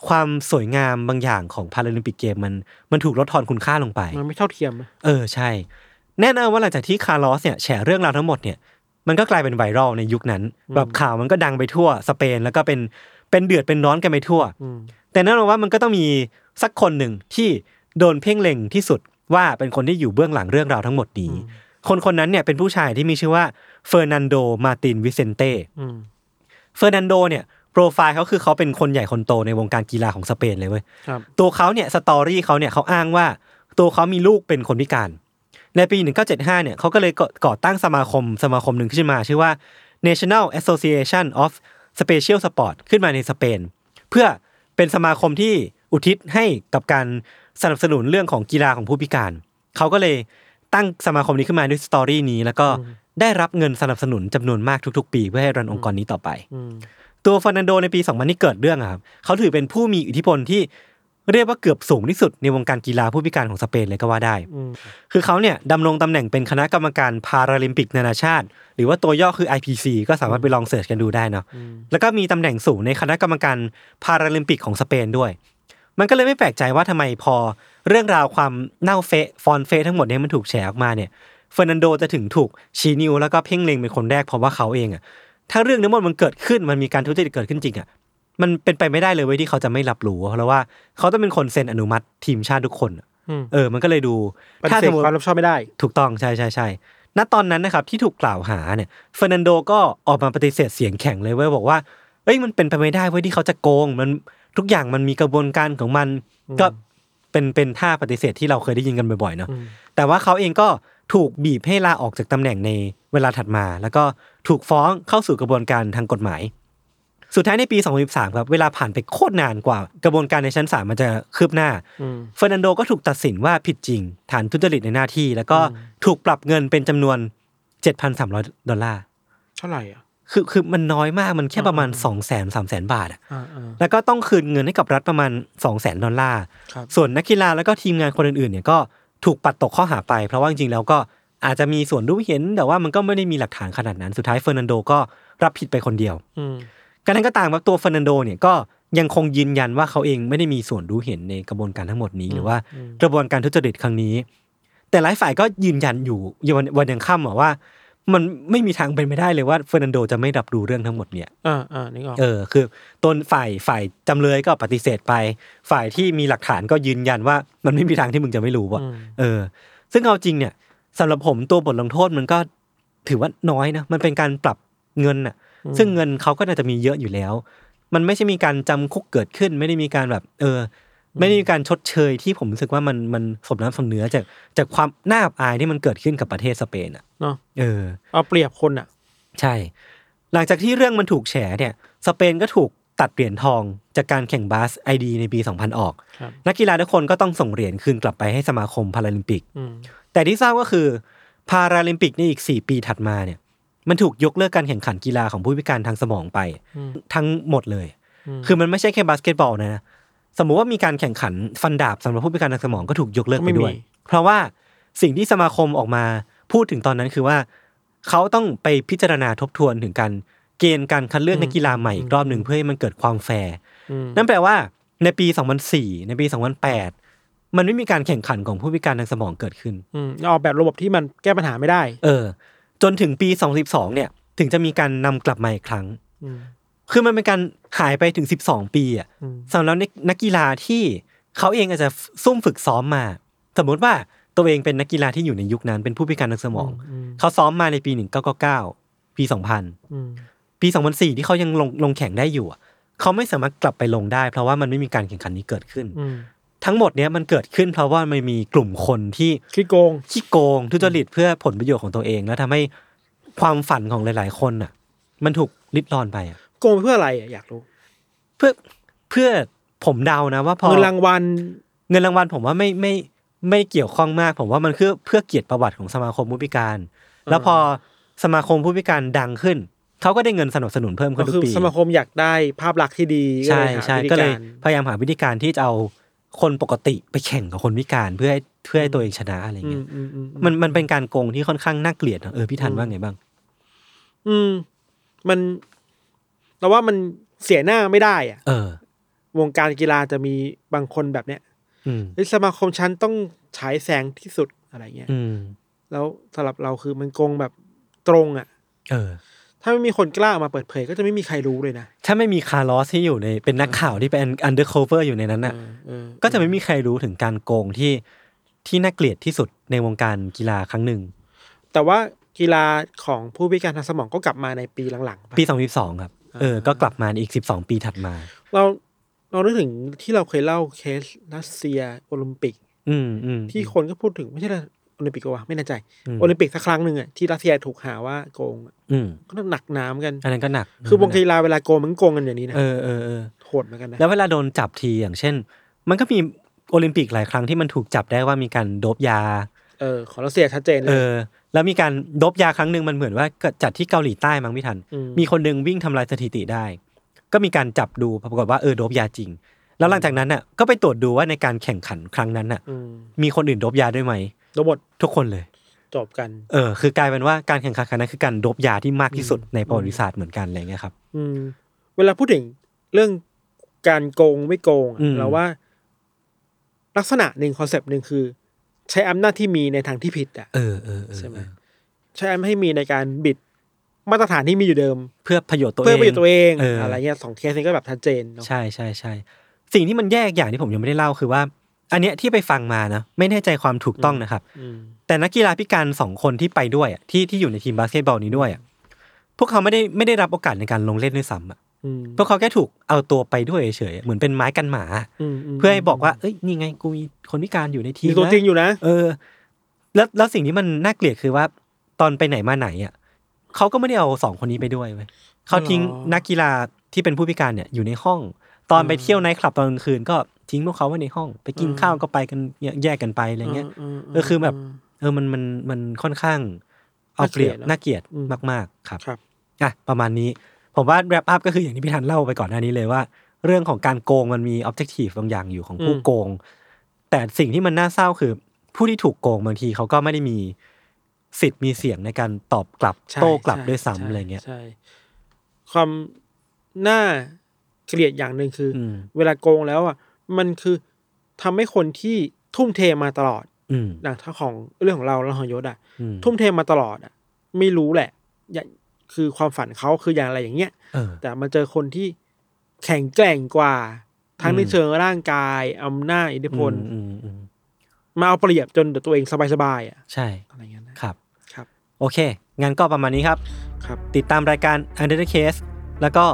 ความสวยงามบางอย่างของพาราลิมปิกเกมมันมันถูกลดทอนคุณค่าลงไปมันไม่เท่าเทียมเออใช่แน่นอนว่าหลังจากที่คาร์ลอสเนี่ยแฉเรื่องราวทั้งหมดเนี่ยมันก็กลายเป็นไวรัลในยุคนั้นแบบข่าวมันก็ดังไปทั่วสเปนแล้วก็เป็นเป็นเดือดเป็นร้อนกันไปทั่วแต่แน่นอนว่ามันก็ต้องมีสักคนหนึ่งที่โดนเพ่งเล็งที่สุดว่าเป็นคนที่อยู่เบื้องหลังเรื่องราวทั้งหมดนี้คนคนนั้นเนี่ยเป็นผู้ชายที่มีชื่อว่าเฟอร์นันโดมาตินวิเซนเต้เฟอร์นันโดเนี่ยโปรไฟล์เขาคือเขาเป็นคนใหญ่คนโตในวงการกีฬาของสเปนเลยเว้ยตัวเขาเนี่ยสตอรี่เขาเนี่ยเขาอ้างว่าตัวเขามีลูกเป็นคนพิการในปีหนึ่งพันเก้าร้อยเจ็ดสิบห้าเนี่ยเขาก็เลยก่อตั้งสมาคมสมาคมหนึ่งขึ้นมาชื่อว่า National Association of Special Sport ขึ้นมาในสเปนเพื่อเป็นสมาคมที่อุทิศให้กับการสนับสนุนเรื่องของกีฬาของผู้พิการเขาก็เลยตั้งสมาคมนี้ขึ้นมาด้วยสตอรี่นี้แล้วก็ได้รับเงินสนับสนุนจำนวนมากทุกๆปีเพื่อให้รันองค์กรนี้ต่อไปตัวเฟอร์นันโดในปีสองพันนี่เกิดเรื่องครับเขาถือเป็นผู้มีอิทธิพลที่ เรียกว่าเกือบสูงที่สุดในวงการกีฬาผู้พิการของสเปนเลยก็ว่าได้คือเขาเนี่ยดำรงตำแหน่งเป็นคณะกรรมการพาราลิมปิกนานาชาติหรือว่าตัวย่อคือ ไอ พี ซี ก็สามารถไปลองเสิร์ชกันดูได้เนาะแล้วก็มีตำแหน่งสูงในคณะกรรมการพาราลิมปิกของสเปนด้วยมันก็เลยไม่แปลกใจว่าทำไมพอเรื่องราวความเน่าเฟะฟอนเฟะทั้งหมดนี้มันถูกแฉออกมาเนี่ยเฟอร์นันโดจะถึงถูกชี้นิ้วแล้วก็เพ่งเล็งเป็นคนแรกเพราะว่าเขาเองอ่ะถ้าเรื่องนี้มันเกิดขึ้นมันมีการทุจริตเกิดขึ้นจริงอ่ะมันเป็นไปไม่ได้เลยเว้ยที่เขาจะไม่รับรู้เพราะว่าเขาต้องเป็นคนเซ็นอนุมัติทีมชาติทุกคนเออมันก็เลยดูถ้าสมมติความรับผิดชอบไม่ได้ถูกต้องใช่ใช่ใช่ณตอนนั้นนะครับที่ถูกกล่าวหาเนี่ยเฟอร์นันโดก็ออกมาปฏิเสธเสียงแข็งเลยเว้ยบอกว่าเอ้ยมันเป็นไปไม่ได้เว้ยที่เขาจะโกงมันทุกอย่างมันมีกระบวนการของมันก็เป็นเป็นท่าปฏิเสธที่เราเคยได้ยินกันบ่อยๆเนาะแต่ว่าเขาเองก็ถูกบีบให้ลาออกจากตำแหน่งในเวลาถัดมาแล้วก็ถูกฟ้องเข้าสู่กระบวนการทางกฎหมายสุดท้ายในปีสองพันสิบสามครับเวลาผ่านไปโคตรนานกว่ากระบวนการในชั้นศาลมันจะคืบหน้าเฟอร์นันโดก็ถูกตัดสินว่าผิดจริงฐานทุจริตในหน้าที่แล้วก็ถูกปรับเงินเป็นจำนวน เจ็ดพันสามร้อย ดอลลาร์เท่าไหร่อ่ะคือคือมันน้อยมากมันแค่ประมาณ สองแสน สามแสน บาทอ่ะแล้วก็ต้องคืนเงินให้กับรัฐประมาณ สองแสน ดอลลาร์ส่วนนักกีฬาแล้วก็ทีมงานคนอื่นๆเนี่ยก็ถูกปัดตกข้อหาไปเพราะว่าจริงๆแล้วก็อาจจะมีส่วนรู้เห็นแต่ว่ามันก็ไม่ได้มีหลักฐานขนาดนั้นสุดท้ายเฟอร์นันโดก็รับผิดไปคนเดียวการนั้นก็ต่างกับตัวเฟอร์นันโดเนี่ยก็ยังคงยืนยันว่าเขาเองไม่ได้มีส่วนรู้เห็นในกระบวนการทั้งหมดนี้หรือว่ากระบวนการทุจริตครั้งนี้แต่หลายฝ่ายก็ยืนยันอยู่วันวันยังค่ำว่ามันไม่มีทางเป็นไปได้เลยว่าเฟอร์นันโดจะไม่รับรู้เรื่องทั้งหมดเนี่ยอ่าอ่านี่ก็เออคือต้นฝ่ายฝ่ายจำเลยก็ปฏิเสธไปฝ่ายที่มีหลักฐานก็ยืนยันว่ามันไม่มีทางที่มึงจะไม่รู้ว่าเออซึ่งเอาจริงเนี่ยสำหรับผมตัวบทลงโทษมันก็ถือว่าน้อยนะมันเป็นการปรับเงินอะซึ่งเงินเขาก็น่าจะมีเยอะอยู่แล้วมันไม่ใช่มีการจำคุกเกิดขึ้นไม่ได้มีการแบบเออไม่ได้มีการชดเชยที่ผมรู้สึกว่ามันมันสมน้ำสมเนื้อจากจากความน่าอับอายที่มันเกิดขึ้นกับประเทศสเปนอ่ะเนาะเออเอาเปรียบคนอ่ะใช่หลังจากที่เรื่องมันถูกแฉเนี่ยสเปนก็ถูกตัดเหรียญทองจากการแข่งบาสไอดีในปีสองพันออกนักกีฬาทุกคนก็ต้องส่งเหรียญคืนกลับไปให้สมาคมพาราลิมปิกแต่ที่ทราบก็คือพาราลิมปิกในอีกสี่ปีถัดมาเนี่ยมันถูกยกเลิกการแข่งขันกีฬาของผู้พิการทางสมองไปทั้งหมดเลยคือมันไม่ใช่แค่บาสเกตบอลนะสมมุติว่ามีการแข่งขันฟันดาบสำหรับผู้พิการทางสมองก็ถูกยกเลิกไปด้วยเพราะว่าสิ่งที่สมาคมออกมาพูดถึงตอนนั้นคือว่าเขาต้องไปพิจารณาทบทวนถึงการเกณฑ์การคัดเลือกนักกีฬาใหม่อีกรอบหนึ่งเพื่อให้มันเกิดความแฟร์นั่นแปลว่าในปีสองพันสี่ในปีสองพันแปดมันไม่มีการแข่งขันของผู้พิการทางสมองเกิดขึ้นออกแบบระบบที่มันแก้ปัญหาไม่ได้เออจนถึงปีสองพันสิบสองเนี่ยถึงจะมีการนำกลับมาอีกครั้งคือมันเป็นการหายไปถึงสิบสองปีอ่ะสำหรับนักกีฬาที่เขาเองอาจจะซุ่มฝึกซ้อมมาสมมติว่าตัวเองเป็นนักกีฬาที่อยู่ในยุคนั้นเป็นผู้พิการทางสมองเขาซ้อมมาในปีหนึ่งพันเก้าร้อยเก้าสิบเก้าปีสองพันปีสองพันสี่ที่เขายังลงลงแข่งได้อยู่เขาไม่สามารถกลับไปลงได้เพราะว่ามันไม่มีการแข่งขันนี้เกิดขึ้นทั้งหมดเนี้ยมันเกิดขึ้นเพราะว่ามันมีกลุ่มคนที่ขี้โกงขี้โกงทุจริตเพื่อผลประโยชน์ของตัวเองแล้วทำให้ความฝันของหลายๆคนอ่ะมันถูกริดรอนไปอ่ะโกงเพื่ออะไรอ่ะอยากรู้เพื่อเพื่อผมเดานะว่าพอเงินรางวัลเงินรางวัลผมว่าไม่ไม่ไม่เกี่ยวข้องมากผมว่ามันคือเพื่อเกียรติประวัติของสมาคมผู้พิการแล้วพอสมาคมผู้พิการดังขึ้นเขาก็ได้เงินสนับสนุนเพิ่มขึ้นทุกปีสมาคมอยากได้ภาพลักษณ์ที่ดีใช่ใช่ก็เลยพยายามหาวิธีการที่จะเอาคนปกติไปแข่งกับคนพิการเพื่อให้เพื่อให้ตัวเองชนะอะไรเงี้ยมันมันเป็นการโกงที่ค่อนข้างน่าเกลียดเออพี่ทันว่าไงบ้างอืมมันแต่ว่ามันเสียหน้าไม่ได้อ่ะเออวงการกีฬาจะมีบางคนแบบเนี้ยอืมไอ้สมาคมชั้นต้องฉายแสงที่สุดอะไรเงี้ยอืมแล้วสำหรับเราคือมันโกงแบบตรงอ่ะเออถ้าไม่มีคนกล้าออกมาเปิดเผยก็จะไม่มีใครรู้เลยนะถ้าไม่มีคาร์ลอสที่อยู่ในเป็นนักข่าวที่เป็นอันเดอร์โคเวอร์อยู่ในนั้นน่ะก็จะไม่มีใครรู้ถึงการโกงที่ที่น่าเกลียดที่สุดในวงการกีฬาครั้งหนึ่งแต่ว่ากีฬาของผู้พิการทางสมองก็กลับมาในปีหลังๆปีสองพันสิบสองครับเออก็กลับมาอีกสิบสองปีถัดมาเราเรานึกถึงที่เราเคยเล่าเคสรัสเซียโอลิมปิกอืมที่คนก็พูดถึงไม่ใช่โอลิมปิกวะไม่แน่ใจโอลิมปิกสักครั้งหนึ่งอ่ะที่รัสเซียถูกหาว่าโกงก็หนักน้ำกันอันนั้นก็หนักคือวงกีฬาเวลาโกงมันโกงกันอย่างนี้นะเออเออเออโหดเหมือนกันนะแล้วเวลาโดนจับทีอย่างเช่นมันก็มีโอลิมปิกหลายครั้งที่มันถูกจับได้ว่ามีการโดบยาเออของรัสเซียชัดเจนเลยเออแล้วมีการโดบยาครั้งหนึ่งมันเหมือนว่าจัดที่เกาหลีใต้มั้งพี่ทันมีคนนึงวิ่งทำลายสถิติได้ก็มีการจับดูปรากฏว่าเออโดบยาจริง แล้วหลังจากนั้นน่ะก็ไปตรวจดูว่าในการแข่งขันครั้งนั้นน่ะมีคนอื่นโดบยาด้วยไหมโดบทุกคนเลยจบกันเออคือกลายเป็นว่าการแข่งขันครั้งนั้นคือการโดบยาที่มากที่สุดในประวัติศาสตร์เหมือนกันอะไรเงี้ยครับเวลาพูดถึงเรื่องการโกงไม่โกงเราว่าลักษณะหนึ่งคอนเซปต์หนึ่งคือใช้อำนาจที่มีในทางที่ผิดอ่ะเออเออใช่ไหมใช้อำนาจให้มีในการบิดมาตรฐานที่มีอยู่เดิมเพื่อประโยชน์ตัวเองเพื่อประโยชน์ตัวเองอะไรเงี้ยสองเคสนี้ก็แบบชัดเจนเนาะใช่ใช่ใช่สิ่งที่มันแยกอย่างที่ผมยังไม่ได้เล่าคือว่าอันเนี้ยที่ไปฟังมานะไม่แน่ใจความถูกต้องนะครับแต่นักกีฬาพิการสองคนที่ไปด้วยอ่ะที่ที่อยู่ในทีมบาสเกตบอลนี้ด้วยอ่ะพวกเขาไม่ได้ไม่ได้รับโอกาสในการลงเล่นด้วยซ้ำอ่ะพวกเขาแค่ถูกเอาตัวไปด้วยเฉยๆเหมือนเป็นไม้กันหมาเพื่อให้บอกว่าเอ้ยนี่ไงกูมีคนพิการอยู่ในทีมนะมีตัวจริงอยู่นะเออแล้วแล้วสิ่งที่มันน่าเกลียดคือว่าตอนไปไหนมาไหนอ่ะเขาก็ไม่ได้เอาสองคนนี้ไปด้วยเว้ยเขาทิ้งนักกีฬาที่เป็นผู้พิการเนี่ยอยู่ในห้องตอนไปเที่ยวไนท์คลับตอนกลางคืนก็ทิ้งพวกเขาไว้ในห้องไปกินข้าวก็ไปกันแยกกันไปอะไรเงี้ยก็คือแบบเออมันมันมันค่อนข้างเอาเปรียบน่าเกลียดมากๆครับอ่ะประมาณนี้ผมว่าแรปอัพก็คืออย่างที่พี่ธันเล่าไปก่อนหน้านี้เลยว่าเรื่องของการโกงมันมีออบเจกตีฟบางอย่างอยู่ของผู้โกงแต่สิ่งที่มันน่าเศร้าคือผู้ที่ถูกโกงบางทีเขาก็ไม่ได้มีสิทธิ์มีเสียงในการตอบกลับโต้กลับด้วยซ้ำอะไรเงี้ยใช่ความน่าเกลียดอย่างหนึ่งคือเวลาโกงแล้วอ่ะมันคือทำให้คนที่ทุ่มเทมาตลอดหนังท่าของเรื่องของเราและของยศอ่ะทุ่มเทมาตลอดอ่ะไม่รู้แหละคือความฝันเขาคืออย่างอะไรอย่างเงี้ยแต่มันเจอคนที่แข็งแกร่งกว่าทั้งในเชิงร่างกายอำนาจอิทธิพลมาเอาเปรียบจนตัวเองสบายๆอ่ะใช่อะไรเงี้ยนะครับครับโอเคงั้นก็ประมาณนี้ครับครับติดตามรายการ Untitled Case แล้วก็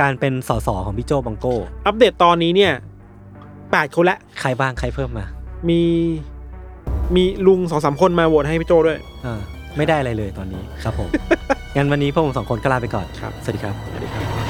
การเป็นสสของพี่โจบังโก้อัปเดตตอนนี้เนี่ยแปดคนละใครบ้างใครเพิ่มมามีมีลุง สองสาม คนมาโหวตให้พี่โจด้วยอ่าไม่ได้อะไรเลยตอนนี้ครับผมงั้นวันนี้พวกผมสองคนก็ลาไปก่อนครับสวัสดีครับสวัสดีครับ